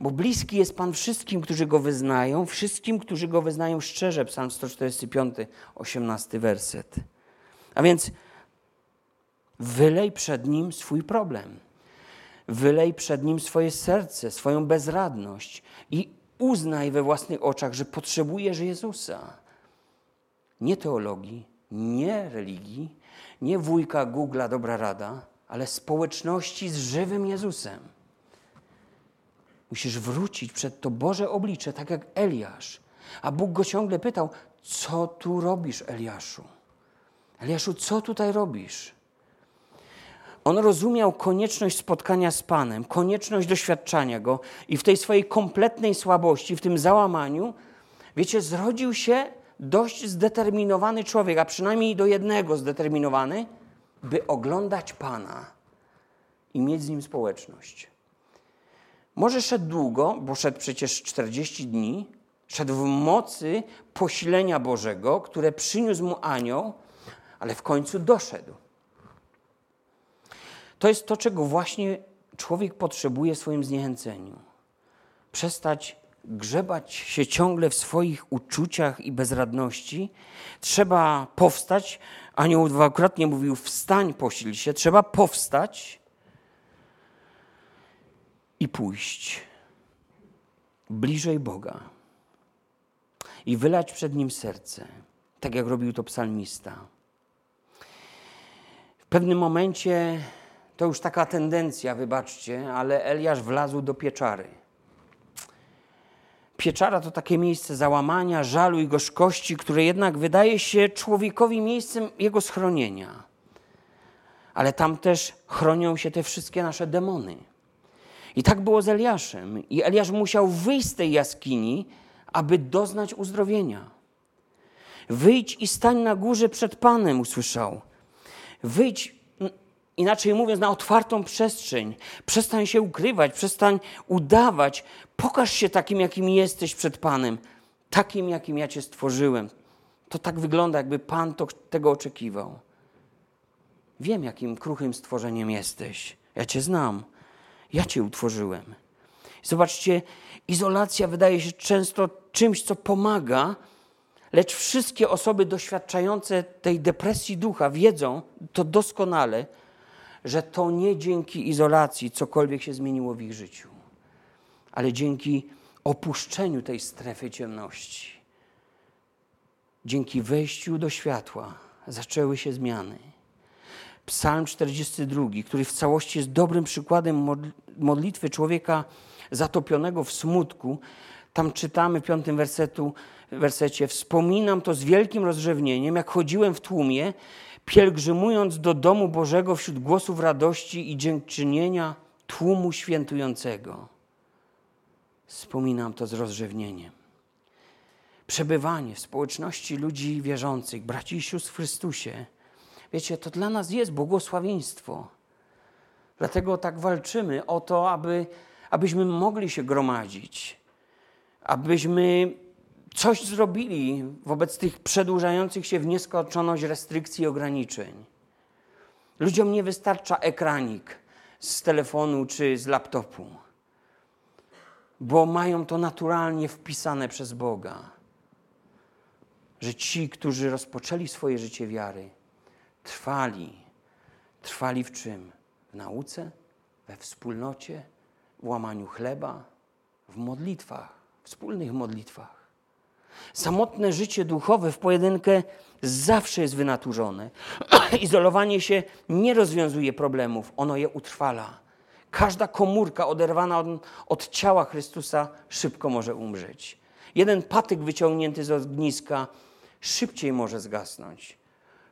Bo bliski jest Pan wszystkim, którzy Go wyznają, wszystkim, którzy Go wyznają szczerze. Psalm sto czterdziesty piąty, osiemnasty werset. A więc wylej przed Nim swój problem. Wylej przed Nim swoje serce, swoją bezradność i uznaj we własnych oczach, że potrzebujesz Jezusa. Nie teologii, nie religii, nie wujka Google'a dobra rada, ale społeczności z żywym Jezusem. Musisz wrócić przed to Boże oblicze, tak jak Eliasz. A Bóg go ciągle pytał, co tu robisz, Eliaszu? Eliaszu, co tutaj robisz? On rozumiał konieczność spotkania z Panem, konieczność doświadczania Go i w tej swojej kompletnej słabości, w tym załamaniu, wiecie, zrodził się dość zdeterminowany człowiek, a przynajmniej do jednego zdeterminowany, by oglądać Pana i mieć z Nim społeczność. Może szedł długo, bo szedł przecież czterdzieści dni, szedł w mocy posilenia Bożego, które przyniósł mu anioł, ale w końcu doszedł. To jest to, czego właśnie człowiek potrzebuje w swoim zniechęceniu. Przestać grzebać się ciągle w swoich uczuciach i bezradności. Trzeba powstać. Anioł dwukrotnie mówił, wstań, posil się. Trzeba powstać. I pójść bliżej Boga i wylać przed Nim serce, tak jak robił to psalmista. W pewnym momencie, to już taka tendencja, wybaczcie, ale Eliasz wlazł do pieczary. Pieczara to takie miejsce załamania, żalu i gorzkości, które jednak wydaje się człowiekowi miejscem jego schronienia. Ale tam też chronią się te wszystkie nasze demony. I tak było z Eliaszem. I Eliasz musiał wyjść z tej jaskini, aby doznać uzdrowienia. Wyjdź i stań na górze przed Panem, usłyszał. Wyjdź, inaczej mówiąc, na otwartą przestrzeń. Przestań się ukrywać, przestań udawać. Pokaż się takim, jakim jesteś przed Panem. Takim, jakim ja Cię stworzyłem. To tak wygląda, jakby Pan to, tego oczekiwał. Wiem, jakim kruchym stworzeniem jesteś. Ja Cię znam. Ja Cię utworzyłem. Zobaczcie, izolacja wydaje się często czymś, co pomaga, lecz wszystkie osoby doświadczające tej depresji ducha wiedzą to doskonale, że to nie dzięki izolacji cokolwiek się zmieniło w ich życiu, ale dzięki opuszczeniu tej strefy ciemności. Dzięki wejściu do światła zaczęły się zmiany. Psalm czterdziesty drugi, który w całości jest dobrym przykładem modlitwy człowieka zatopionego w smutku. Tam czytamy w piątym wersetu, wersecie: wspominam to z wielkim rozrzewnieniem, jak chodziłem w tłumie, pielgrzymując do domu Bożego wśród głosów radości i dziękczynienia tłumu świętującego. Wspominam to z rozrzewnieniem. Przebywanie w społeczności ludzi wierzących, braci i sióstr w Chrystusie, wiecie, to dla nas jest błogosławieństwo. Dlatego tak walczymy o to, aby, abyśmy mogli się gromadzić, abyśmy coś zrobili wobec tych przedłużających się w nieskończoność restrykcji i ograniczeń. Ludziom nie wystarcza ekranik z telefonu czy z laptopu, bo mają to naturalnie wpisane przez Boga, że ci, którzy rozpoczęli swoje życie wiary, trwali. Trwali w czym? W nauce, we wspólnocie, w łamaniu chleba, w modlitwach, wspólnych modlitwach. Samotne życie duchowe w pojedynkę zawsze jest wynaturzone. Izolowanie się nie rozwiązuje problemów, ono je utrwala. Każda komórka oderwana od, od ciała Chrystusa szybko może umrzeć. Jeden patyk wyciągnięty z ogniska szybciej może zgasnąć.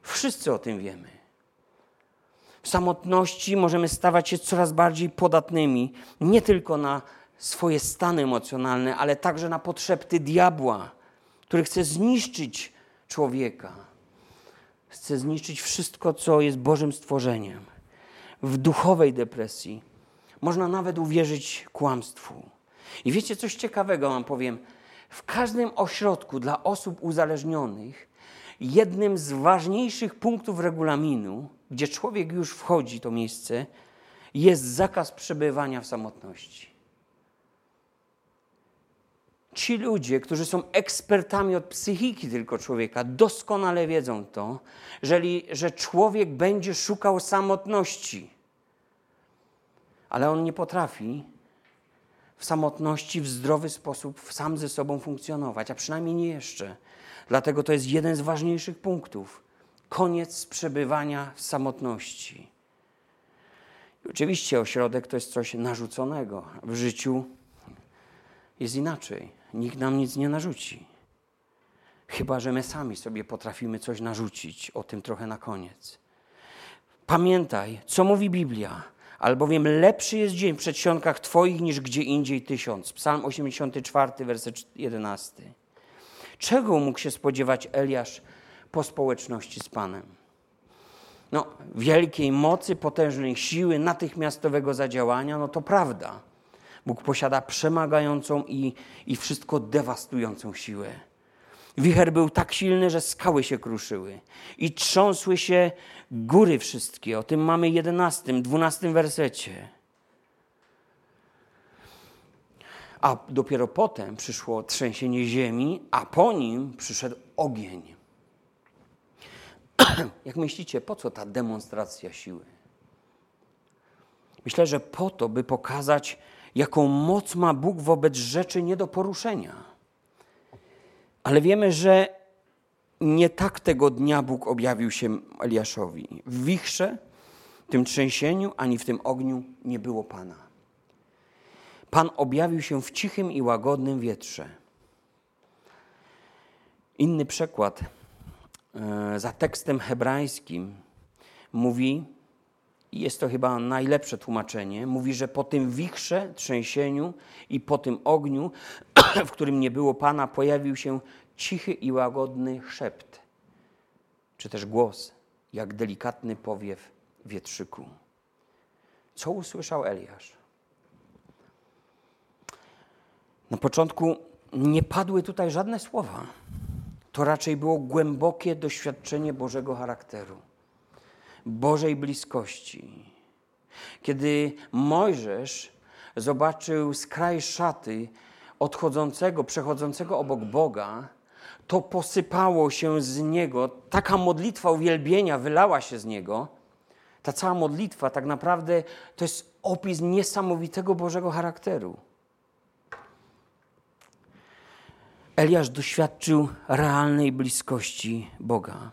Wszyscy o tym wiemy. W samotności możemy stawać się coraz bardziej podatnymi nie tylko na swoje stany emocjonalne, ale także na podszepty diabła, który chce zniszczyć człowieka. Chce zniszczyć wszystko, co jest Bożym stworzeniem. W duchowej depresji można nawet uwierzyć kłamstwu. I wiecie, coś ciekawego wam powiem. W każdym ośrodku dla osób uzależnionych jednym z ważniejszych punktów regulaminu, gdzie człowiek już wchodzi to miejsce, jest zakaz przebywania w samotności. Ci ludzie, którzy są ekspertami od psychiki tylko człowieka, doskonale wiedzą to, jeżeli, że człowiek będzie szukał samotności, ale on nie potrafi w samotności w zdrowy sposób sam ze sobą funkcjonować, a przynajmniej nie jeszcze. Dlatego to jest jeden z ważniejszych punktów. Koniec przebywania w samotności. I oczywiście ośrodek to jest coś narzuconego. W życiu jest inaczej. Nikt nam nic nie narzuci. Chyba że my sami sobie potrafimy coś narzucić. O tym trochę na koniec. Pamiętaj, co mówi Biblia. Albowiem lepszy jest dzień w przedsionkach Twoich niż gdzie indziej tysiąc. Psalm osiemdziesiąty czwarty, werset jedenasty. Czego mógł się spodziewać Eliasz po społeczności z Panem? No, wielkiej mocy, potężnej siły, natychmiastowego zadziałania, no to prawda. Bóg posiada przemagającą i, i wszystko dewastującą siłę. Wicher był tak silny, że skały się kruszyły i trząsły się góry wszystkie. O tym mamy w jedenastym, dwunastym wersecie. A dopiero potem przyszło trzęsienie ziemi, a po nim przyszedł ogień. Jak myślicie, po co ta demonstracja siły? Myślę, że po to, by pokazać, jaką moc ma Bóg wobec rzeczy nie do poruszenia. Ale wiemy, że nie tak tego dnia Bóg objawił się Eliaszowi. W wichrze, w tym trzęsieniu, ani w tym ogniu nie było Pana. Pan objawił się w cichym i łagodnym wietrze. Inny przekład za tekstem hebrajskim mówi, i jest to chyba najlepsze tłumaczenie, mówi, że po tym wichrze, trzęsieniu i po tym ogniu, w którym nie było Pana, pojawił się cichy i łagodny szept, czy też głos, jak delikatny powiew wietrzyku. Co usłyszał Eliasz? Na początku nie padły tutaj żadne słowa. to raczej było głębokie doświadczenie Bożego charakteru, Bożej bliskości. Kiedy Mojżesz zobaczył skraj szaty odchodzącego, przechodzącego obok Boga, to posypało się z niego, taka modlitwa uwielbienia wylała się z niego. Ta cała modlitwa tak naprawdę to jest opis niesamowitego Bożego charakteru. Eliasz doświadczył realnej bliskości Boga.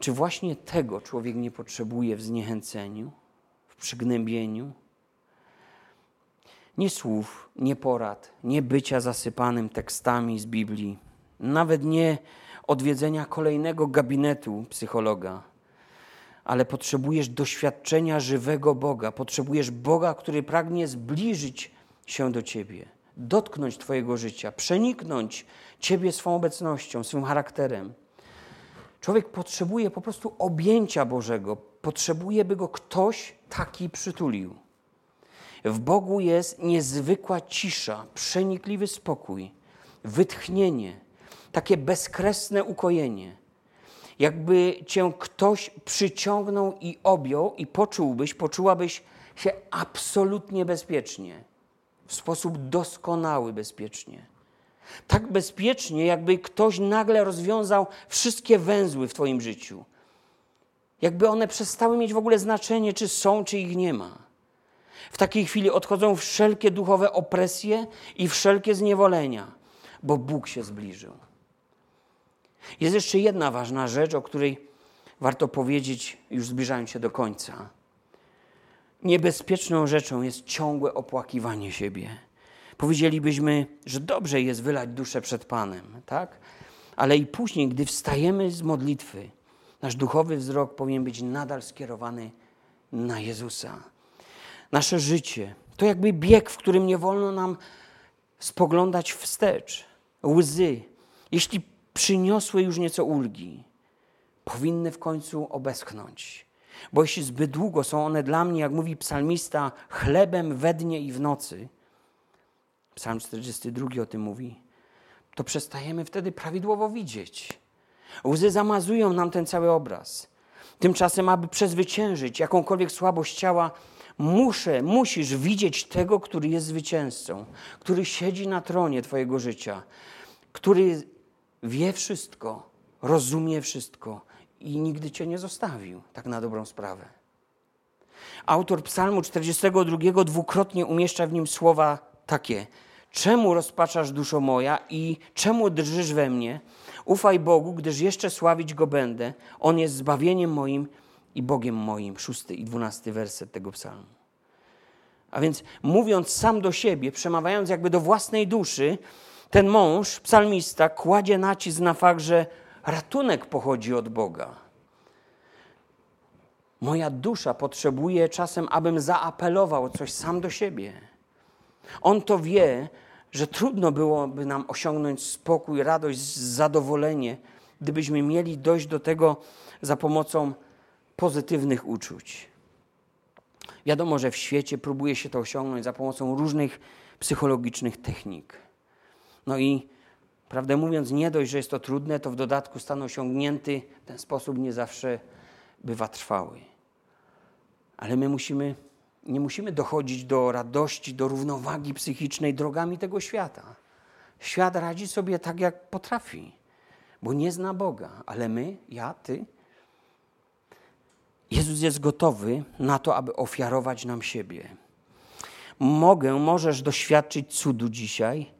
Czy właśnie tego człowiek nie potrzebuje w zniechęceniu, w przygnębieniu? Nie słów, nie porad, nie bycia zasypanym tekstami z Biblii, nawet nie odwiedzenia kolejnego gabinetu psychologa, ale potrzebujesz doświadczenia żywego Boga, potrzebujesz Boga, który pragnie zbliżyć się do ciebie, dotknąć twojego życia, przeniknąć ciebie swą obecnością, swym charakterem. Człowiek potrzebuje po prostu objęcia Bożego, potrzebuje, by go ktoś taki przytulił. W Bogu jest niezwykła cisza, przenikliwy spokój, wytchnienie, takie bezkresne ukojenie. Jakby cię ktoś przyciągnął i objął i poczułbyś, poczułabyś się absolutnie bezpiecznie, w sposób doskonały bezpiecznie. Tak bezpiecznie, jakby ktoś nagle rozwiązał wszystkie węzły w twoim życiu. Jakby one przestały mieć w ogóle znaczenie, czy są, czy ich nie ma. W takiej chwili odchodzą wszelkie duchowe opresje i wszelkie zniewolenia, bo Bóg się zbliżył. Jest jeszcze jedna ważna rzecz, o której warto powiedzieć, już zbliżając się do końca. Niebezpieczną rzeczą jest ciągłe opłakiwanie siebie. Powiedzielibyśmy, że dobrze jest wylać duszę przed Panem, tak? Ale i później, gdy wstajemy z modlitwy, nasz duchowy wzrok powinien być nadal skierowany na Jezusa. Nasze życie to jakby bieg, w którym nie wolno nam spoglądać wstecz. Łzy, jeśli przyniosły już nieco ulgi, powinny w końcu obeschnąć. Bo jeśli zbyt długo są one dla mnie, jak mówi psalmista, chlebem we dnie i w nocy, Psalm czterdziesty drugi o tym mówi, to przestajemy wtedy prawidłowo widzieć. Łzy zamazują nam ten cały obraz. Tymczasem, aby przezwyciężyć jakąkolwiek słabość ciała, muszę, musisz widzieć tego, który jest zwycięzcą, który siedzi na tronie twojego życia, który wie wszystko, rozumie wszystko i nigdy cię nie zostawił, tak na dobrą sprawę. Autor Psalmu czterdziestego drugiego dwukrotnie umieszcza w nim słowa takie: czemu rozpaczasz, duszo moja, i czemu drżysz we mnie? Ufaj Bogu, gdyż jeszcze sławić Go będę. On jest zbawieniem moim i Bogiem moim. Szósty i dwunasty werset tego psalmu. A więc mówiąc sam do siebie, przemawiając jakby do własnej duszy, ten mąż, psalmista, kładzie nacisk na fakt, że ratunek pochodzi od Boga. Moja dusza potrzebuje czasem, abym zaapelował o coś sam do siebie. On to wie, że trudno byłoby nam osiągnąć spokój, radość, zadowolenie, gdybyśmy mieli dojść do tego za pomocą pozytywnych uczuć. Wiadomo, że w świecie próbuje się to osiągnąć za pomocą różnych psychologicznych technik. No i prawdę mówiąc, nie dość, że jest to trudne, to w dodatku stan osiągnięty w ten sposób nie zawsze bywa trwały. Ale my musimy nie musimy dochodzić do radości, do równowagi psychicznej drogami tego świata. Świat radzi sobie tak, jak potrafi, bo nie zna Boga, ale my, ja, ty. Jezus jest gotowy na to, aby ofiarować nam siebie. Mogę, możesz doświadczyć cudu dzisiaj,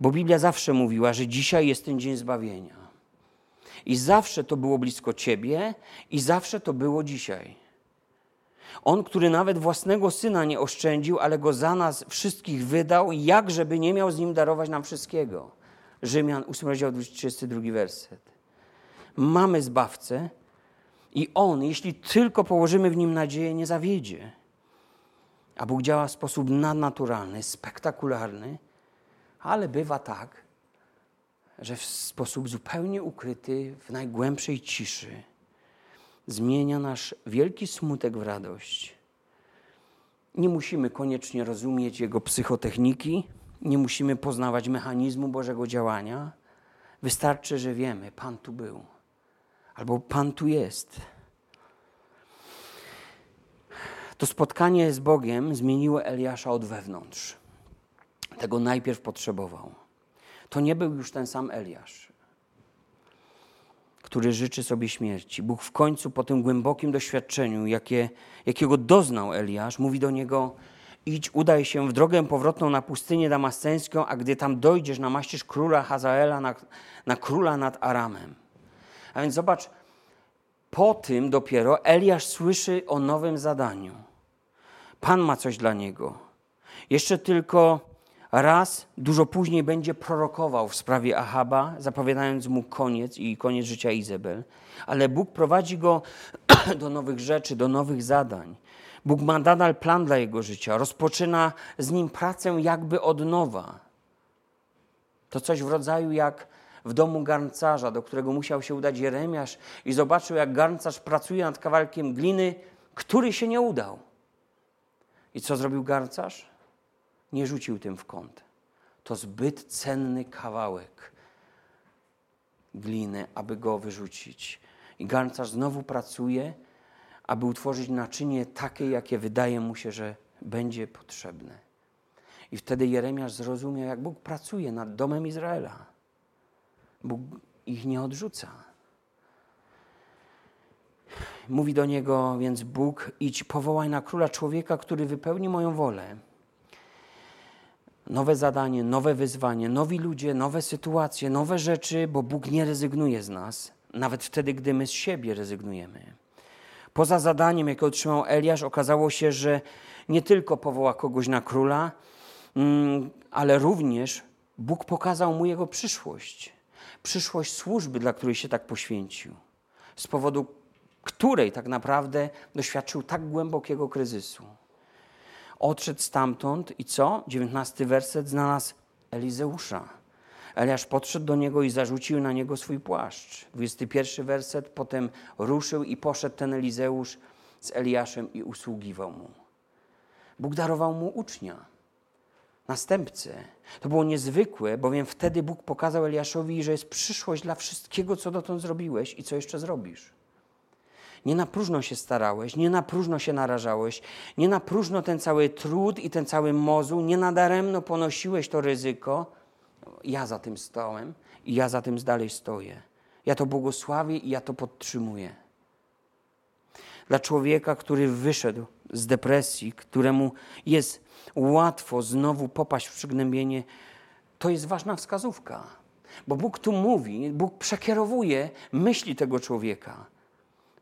bo Biblia zawsze mówiła, że dzisiaj jest ten dzień zbawienia. I zawsze to było blisko ciebie i zawsze to było dzisiaj. On, który nawet własnego Syna nie oszczędził, ale Go za nas wszystkich wydał, jakżeby nie miał z Nim darować nam wszystkiego. Rzymian ósmy rozdział trzydziesty drugi werset. Mamy Zbawcę i On, jeśli tylko położymy w Nim nadzieję, nie zawiedzie. A Bóg działa w sposób nadnaturalny, spektakularny, ale bywa tak, że w sposób zupełnie ukryty, w najgłębszej ciszy zmienia nasz wielki smutek w radość. Nie musimy koniecznie rozumieć Jego psychotechniki, nie musimy poznawać mechanizmu Bożego działania, Wystarczy, że wiemy, Pan tu był. Albo Pan tu jest. To spotkanie z Bogiem zmieniło Eliasza od wewnątrz. Tego najpierw potrzebował. To nie był już ten sam Eliasz, który życzy sobie śmierci. Bóg w końcu po tym głębokim doświadczeniu, jakie, jakiego doznał Eliasz, mówi do niego: idź, udaj się w drogę powrotną na pustynię damasceńską, a gdy tam dojdziesz, namaścisz króla Hazaela na, na króla nad Aramem. A więc zobacz, po tym dopiero Eliasz słyszy o nowym zadaniu. Pan ma coś dla niego. Jeszcze tylko raz, dużo później będzie prorokował w sprawie Achaba, zapowiadając mu koniec i koniec życia Izabel. Ale Bóg prowadzi go do nowych rzeczy, do nowych zadań. Bóg ma nadal plan dla jego życia. Rozpoczyna z nim pracę jakby od nowa. To coś w rodzaju jak w domu garncarza, do którego musiał się udać Jeremiasz i zobaczył, jak garncarz pracuje nad kawałkiem gliny, który się nie udał. I co zrobił garncarz? Nie rzucił tym w kąt. To zbyt cenny kawałek gliny, aby go wyrzucić. I garncarz znowu pracuje, aby utworzyć naczynie takie, jakie wydaje mu się, że będzie potrzebne. I wtedy Jeremiasz zrozumiał, jak Bóg pracuje nad domem Izraela. Bóg ich nie odrzuca. Mówi do niego więc Bóg: idź, powołaj na króla człowieka, który wypełni moją wolę. Nowe zadanie, nowe wyzwanie, nowi ludzie, nowe sytuacje, nowe rzeczy, bo Bóg nie rezygnuje z nas, nawet wtedy, gdy my z siebie rezygnujemy. Poza zadaniem, jakie otrzymał Eliasz, okazało się, że nie tylko powoła kogoś na króla, ale również Bóg pokazał mu jego przyszłość. Przyszłość służby, dla której się tak poświęcił, z powodu której tak naprawdę doświadczył tak głębokiego kryzysu. Odszedł stamtąd i co? dziewiętnasty werset, znalazł Elizeusza. Eliasz podszedł do niego i zarzucił na niego swój płaszcz. dwudziesty pierwszy werset, potem ruszył i poszedł ten Elizeusz z Eliaszem i usługiwał mu. Bóg darował mu ucznia, następcę. To było niezwykłe, bowiem wtedy Bóg pokazał Eliaszowi, że jest przyszłość dla wszystkiego, co dotąd zrobiłeś i co jeszcze zrobisz. Nie na próżno się starałeś, nie na próżno się narażałeś, nie na próżno ten cały trud i ten cały mozuł, nie nadaremno ponosiłeś to ryzyko. Ja za tym stałem i ja za tym dalej stoję. Ja to błogosławię i ja to podtrzymuję. Dla człowieka, który wyszedł z depresji, któremu jest łatwo znowu popaść w przygnębienie, to jest ważna wskazówka. Bo Bóg tu mówi, Bóg przekierowuje myśli tego człowieka.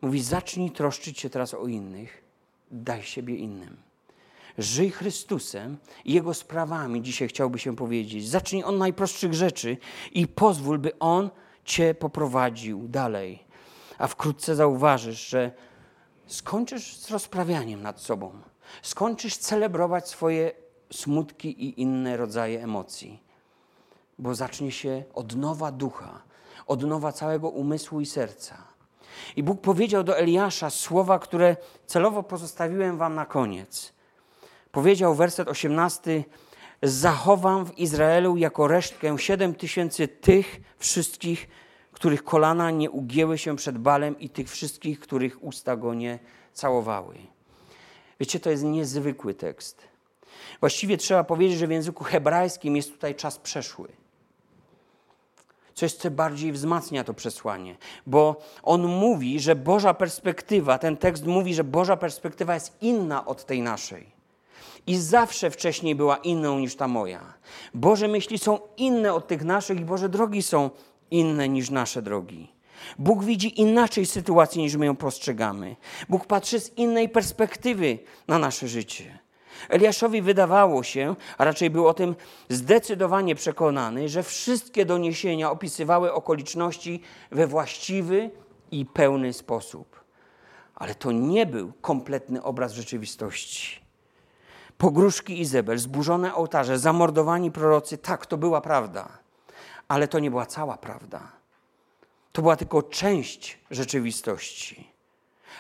Mówi: zacznij troszczyć się teraz o innych, daj siebie innym. Żyj Chrystusem i Jego sprawami, dzisiaj chciałby się powiedzieć. Zacznij od najprostszych rzeczy i pozwól, by On cię poprowadził dalej. A wkrótce zauważysz, że skończysz z rozprawianiem nad sobą. Skończysz celebrować swoje smutki i inne rodzaje emocji. Bo zacznie się odnowa ducha, odnowa całego umysłu i serca. I Bóg powiedział do Eliasza słowa, które celowo pozostawiłem wam na koniec. Powiedział werset osiemnasty: zachowam w Izraelu jako resztkę siedem tysięcy tych wszystkich, których kolana nie ugięły się przed Baalem, i tych wszystkich, których usta go nie całowały. Wiecie, to jest niezwykły tekst. Właściwie trzeba powiedzieć, że w języku hebrajskim jest tutaj czas przeszły. Coś, co bardziej wzmacnia to przesłanie, bo on mówi, że Boża perspektywa, ten tekst mówi, że Boża perspektywa jest inna od tej naszej. I zawsze wcześniej była inną niż ta moja. Boże myśli są inne od tych naszych i Boże drogi są inne niż nasze drogi. Bóg widzi inaczej sytuację, niż my ją postrzegamy. Bóg patrzy z innej perspektywy na nasze życie. Eliaszowi wydawało się, a raczej był o tym zdecydowanie przekonany, że wszystkie doniesienia opisywały okoliczności we właściwy i pełny sposób. Ale to nie był kompletny obraz rzeczywistości. Pogróżki Izabel, zburzone ołtarze, zamordowani prorocy, tak, to była prawda. Ale to nie była cała prawda. To była tylko część rzeczywistości.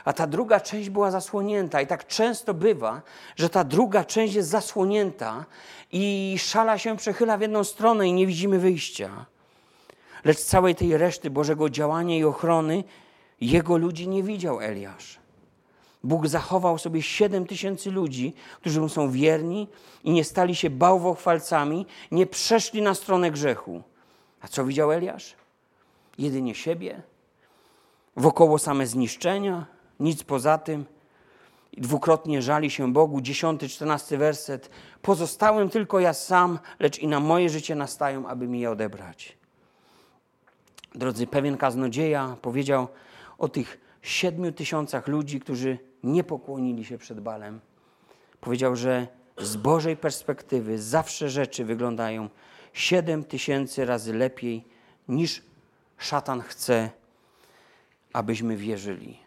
A ta druga część była zasłonięta. I tak często bywa, że ta druga część jest zasłonięta i szala się przechyla w jedną stronę i nie widzimy wyjścia. lecz całej tej reszty Bożego działania i ochrony jego ludzi nie widział Eliasz. Bóg zachował sobie siedem tysięcy ludzi, którzy mu są wierni i nie stali się bałwochwalcami, nie przeszli na stronę grzechu. A co widział Eliasz? Jedynie siebie, wokoło same zniszczenia, nic poza tym. I dwukrotnie żali się Bogu, dziesiąty, czternasty werset. Pozostałem tylko ja sam, lecz i na moje życie nastają, aby mi je odebrać. Drodzy, pewien kaznodzieja powiedział o tych siedmiu tysiącach ludzi, którzy nie pokłonili się przed Baalem. Powiedział, że z Bożej perspektywy zawsze rzeczy wyglądają siedem tysięcy razy lepiej, niż szatan chce, abyśmy wierzyli.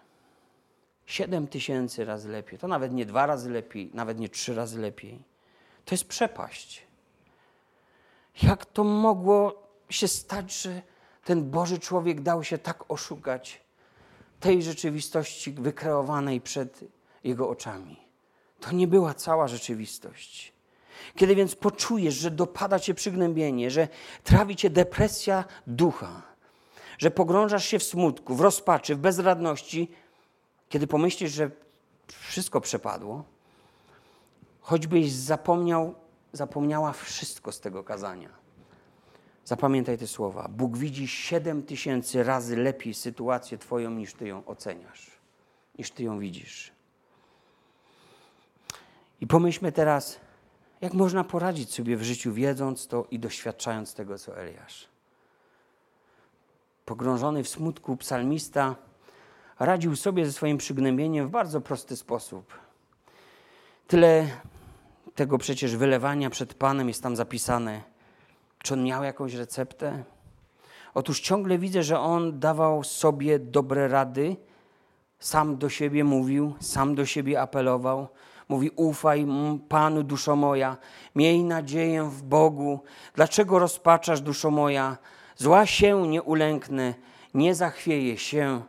Siedem tysięcy razy lepiej. To nawet nie dwa razy lepiej, nawet nie trzy razy lepiej. To jest przepaść. Jak to mogło się stać, że ten Boży człowiek dał się tak oszukać tej rzeczywistości wykreowanej przed jego oczami? To nie była cała rzeczywistość. Kiedy więc poczujesz, że dopada cię przygnębienie, że trawi cię depresja ducha, że pogrążasz się w smutku, w rozpaczy, w bezradności, kiedy pomyślisz, że wszystko przepadło, choćbyś zapomniał, zapomniała wszystko z tego kazania. Zapamiętaj te słowa. Bóg widzi siedem tysięcy razy lepiej sytuację twoją, niż ty ją oceniasz, niż ty ją widzisz. I pomyślmy teraz, jak można poradzić sobie w życiu, wiedząc to i doświadczając tego, co Eliasz. Pogrążony w smutku psalmista radził sobie ze swoim przygnębieniem w bardzo prosty sposób. Tyle tego przecież wylewania przed Panem jest tam zapisane. Czy on miał jakąś receptę? Otóż ciągle widzę, że on dawał sobie dobre rady, sam do siebie mówił, sam do siebie apelował. Mówi, ufaj Panu, duszo moja, miej nadzieję w Bogu. Dlaczego rozpaczasz, duszo moja? Zła się nie ulęknę, nie zachwieję się.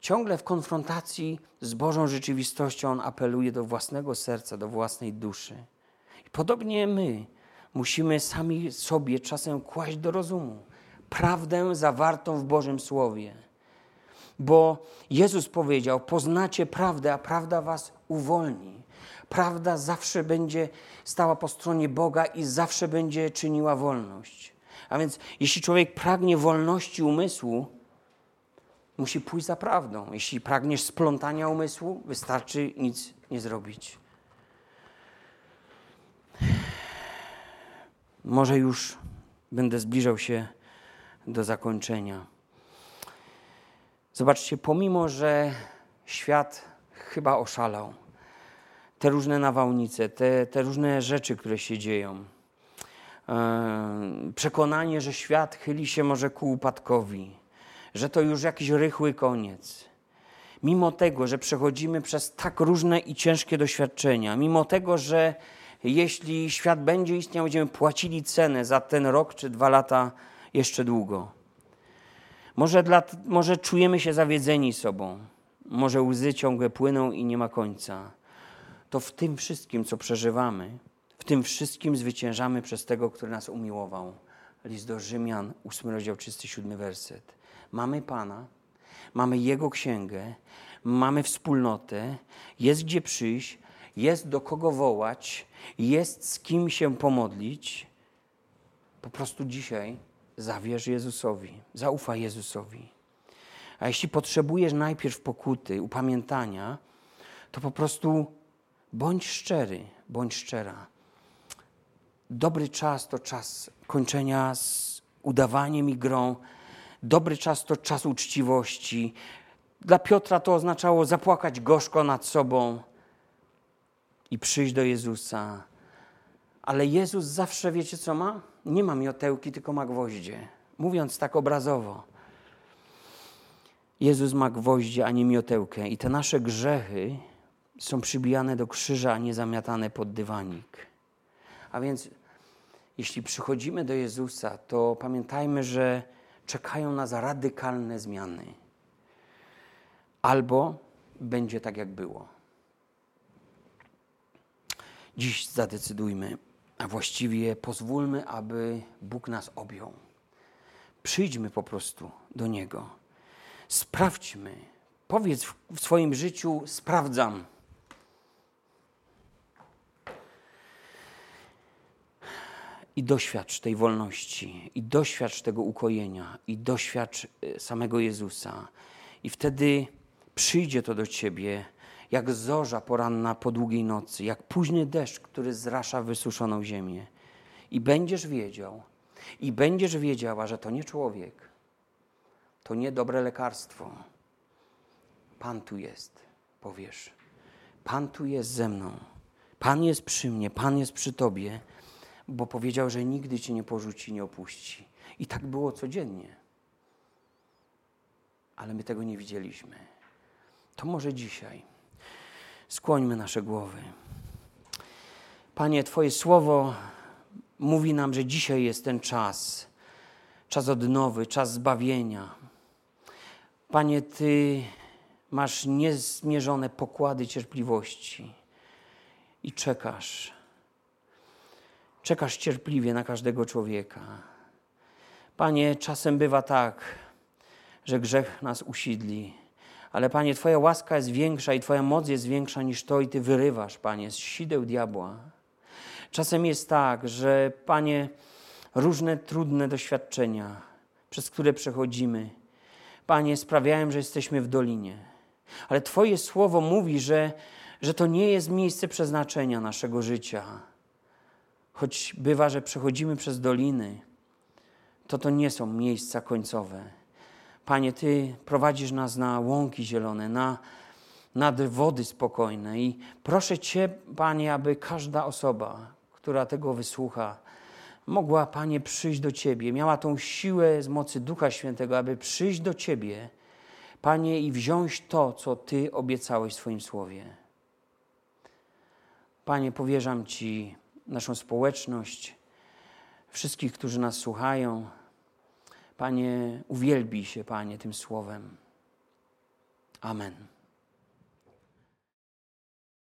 Ciągle w konfrontacji z Bożą rzeczywistością on apeluje do własnego serca, do własnej duszy. I podobnie my musimy sami sobie czasem kłaść do rozumu prawdę zawartą w Bożym Słowie. Bo Jezus powiedział, poznacie prawdę, a prawda was uwolni. Prawda zawsze będzie stała po stronie Boga i zawsze będzie czyniła wolność. A więc jeśli człowiek pragnie wolności umysłu, musi pójść za prawdą. Jeśli pragniesz splątania umysłu, wystarczy nic nie zrobić. Może już będę zbliżał się do zakończenia. Zobaczcie, pomimo że świat chyba oszalał, te różne nawałnice, te, te różne rzeczy, które się dzieją, przekonanie, że świat chyli się może ku upadkowi, że to już jakiś rychły koniec. Mimo tego, że przechodzimy przez tak różne i ciężkie doświadczenia, mimo tego, że jeśli świat będzie istniał, będziemy płacili cenę za ten rok czy dwa lata jeszcze długo. Może, dla, może czujemy się zawiedzeni sobą, może łzy ciągle płyną i nie ma końca. To w tym wszystkim, co przeżywamy, w tym wszystkim zwyciężamy przez tego, który nas umiłował. List do Rzymian, ósmy rozdział, trzydziesty siódmy werset. Mamy Pana, mamy Jego księgę, mamy wspólnotę, jest gdzie przyjść, jest do kogo wołać, jest z kim się pomodlić. Po prostu dzisiaj zawierz Jezusowi, zaufaj Jezusowi. A jeśli potrzebujesz najpierw pokuty, upamiętania, to po prostu bądź szczery, bądź szczera. Dobry czas to czas kończenia z udawaniem i grą. Dobry czas to czas uczciwości. Dla Piotra to oznaczało zapłakać gorzko nad sobą i przyjść do Jezusa. Ale Jezus zawsze, wiecie co ma? Nie ma miotełki, tylko ma gwoździe. Mówiąc tak obrazowo. Jezus ma gwoździe, a nie miotełkę. I te nasze grzechy są przybijane do krzyża, a nie zamiatane pod dywanik. A więc jeśli przychodzimy do Jezusa, to pamiętajmy, że czekają nas radykalne zmiany. Albo będzie tak, jak było. Dziś zadecydujmy, a właściwie pozwólmy, aby Bóg nas objął. Przyjdźmy po prostu do Niego. Sprawdźmy. Powiedz w swoim życiu: sprawdzam. I doświadcz tej wolności, i doświadcz tego ukojenia, i doświadcz samego Jezusa. I wtedy przyjdzie to do ciebie jak zorza poranna po długiej nocy, jak późny deszcz, który zrasza wysuszoną ziemię. I będziesz wiedział, i będziesz wiedziała, że to nie człowiek, to nie dobre lekarstwo. Pan tu jest, powiesz. Pan tu jest ze mną. Pan jest przy mnie, Pan jest przy tobie, bo powiedział, że nigdy cię nie porzuci, nie opuści. I tak było codziennie. Ale my tego nie widzieliśmy. To może dzisiaj skłońmy nasze głowy. Panie, Twoje słowo mówi nam, że dzisiaj jest ten czas. Czas odnowy, czas zbawienia. Panie, Ty masz niezmierzone pokłady cierpliwości i czekasz. Czekasz cierpliwie na każdego człowieka. Panie, czasem bywa tak, że grzech nas usidli, ale Panie, Twoja łaska jest większa i Twoja moc jest większa niż to i Ty wyrywasz, Panie, z sideł diabła. Czasem jest tak, że Panie, różne trudne doświadczenia, przez które przechodzimy, Panie, sprawiają, że jesteśmy w dolinie. Ale Twoje słowo mówi, że, że to nie jest miejsce przeznaczenia naszego życia. Choć bywa, że przechodzimy przez doliny, to to nie są miejsca końcowe. Panie, Ty prowadzisz nas na łąki zielone, na nad wody spokojne i proszę Cię, Panie, aby każda osoba, która tego wysłucha, mogła, Panie, przyjść do Ciebie, miała tą siłę z mocy Ducha Świętego, aby przyjść do Ciebie, Panie, i wziąć to, co Ty obiecałeś w swoim słowie. Panie, powierzam Ci naszą społeczność, wszystkich, którzy nas słuchają. Panie, uwielbij się, Panie, tym słowem. Amen.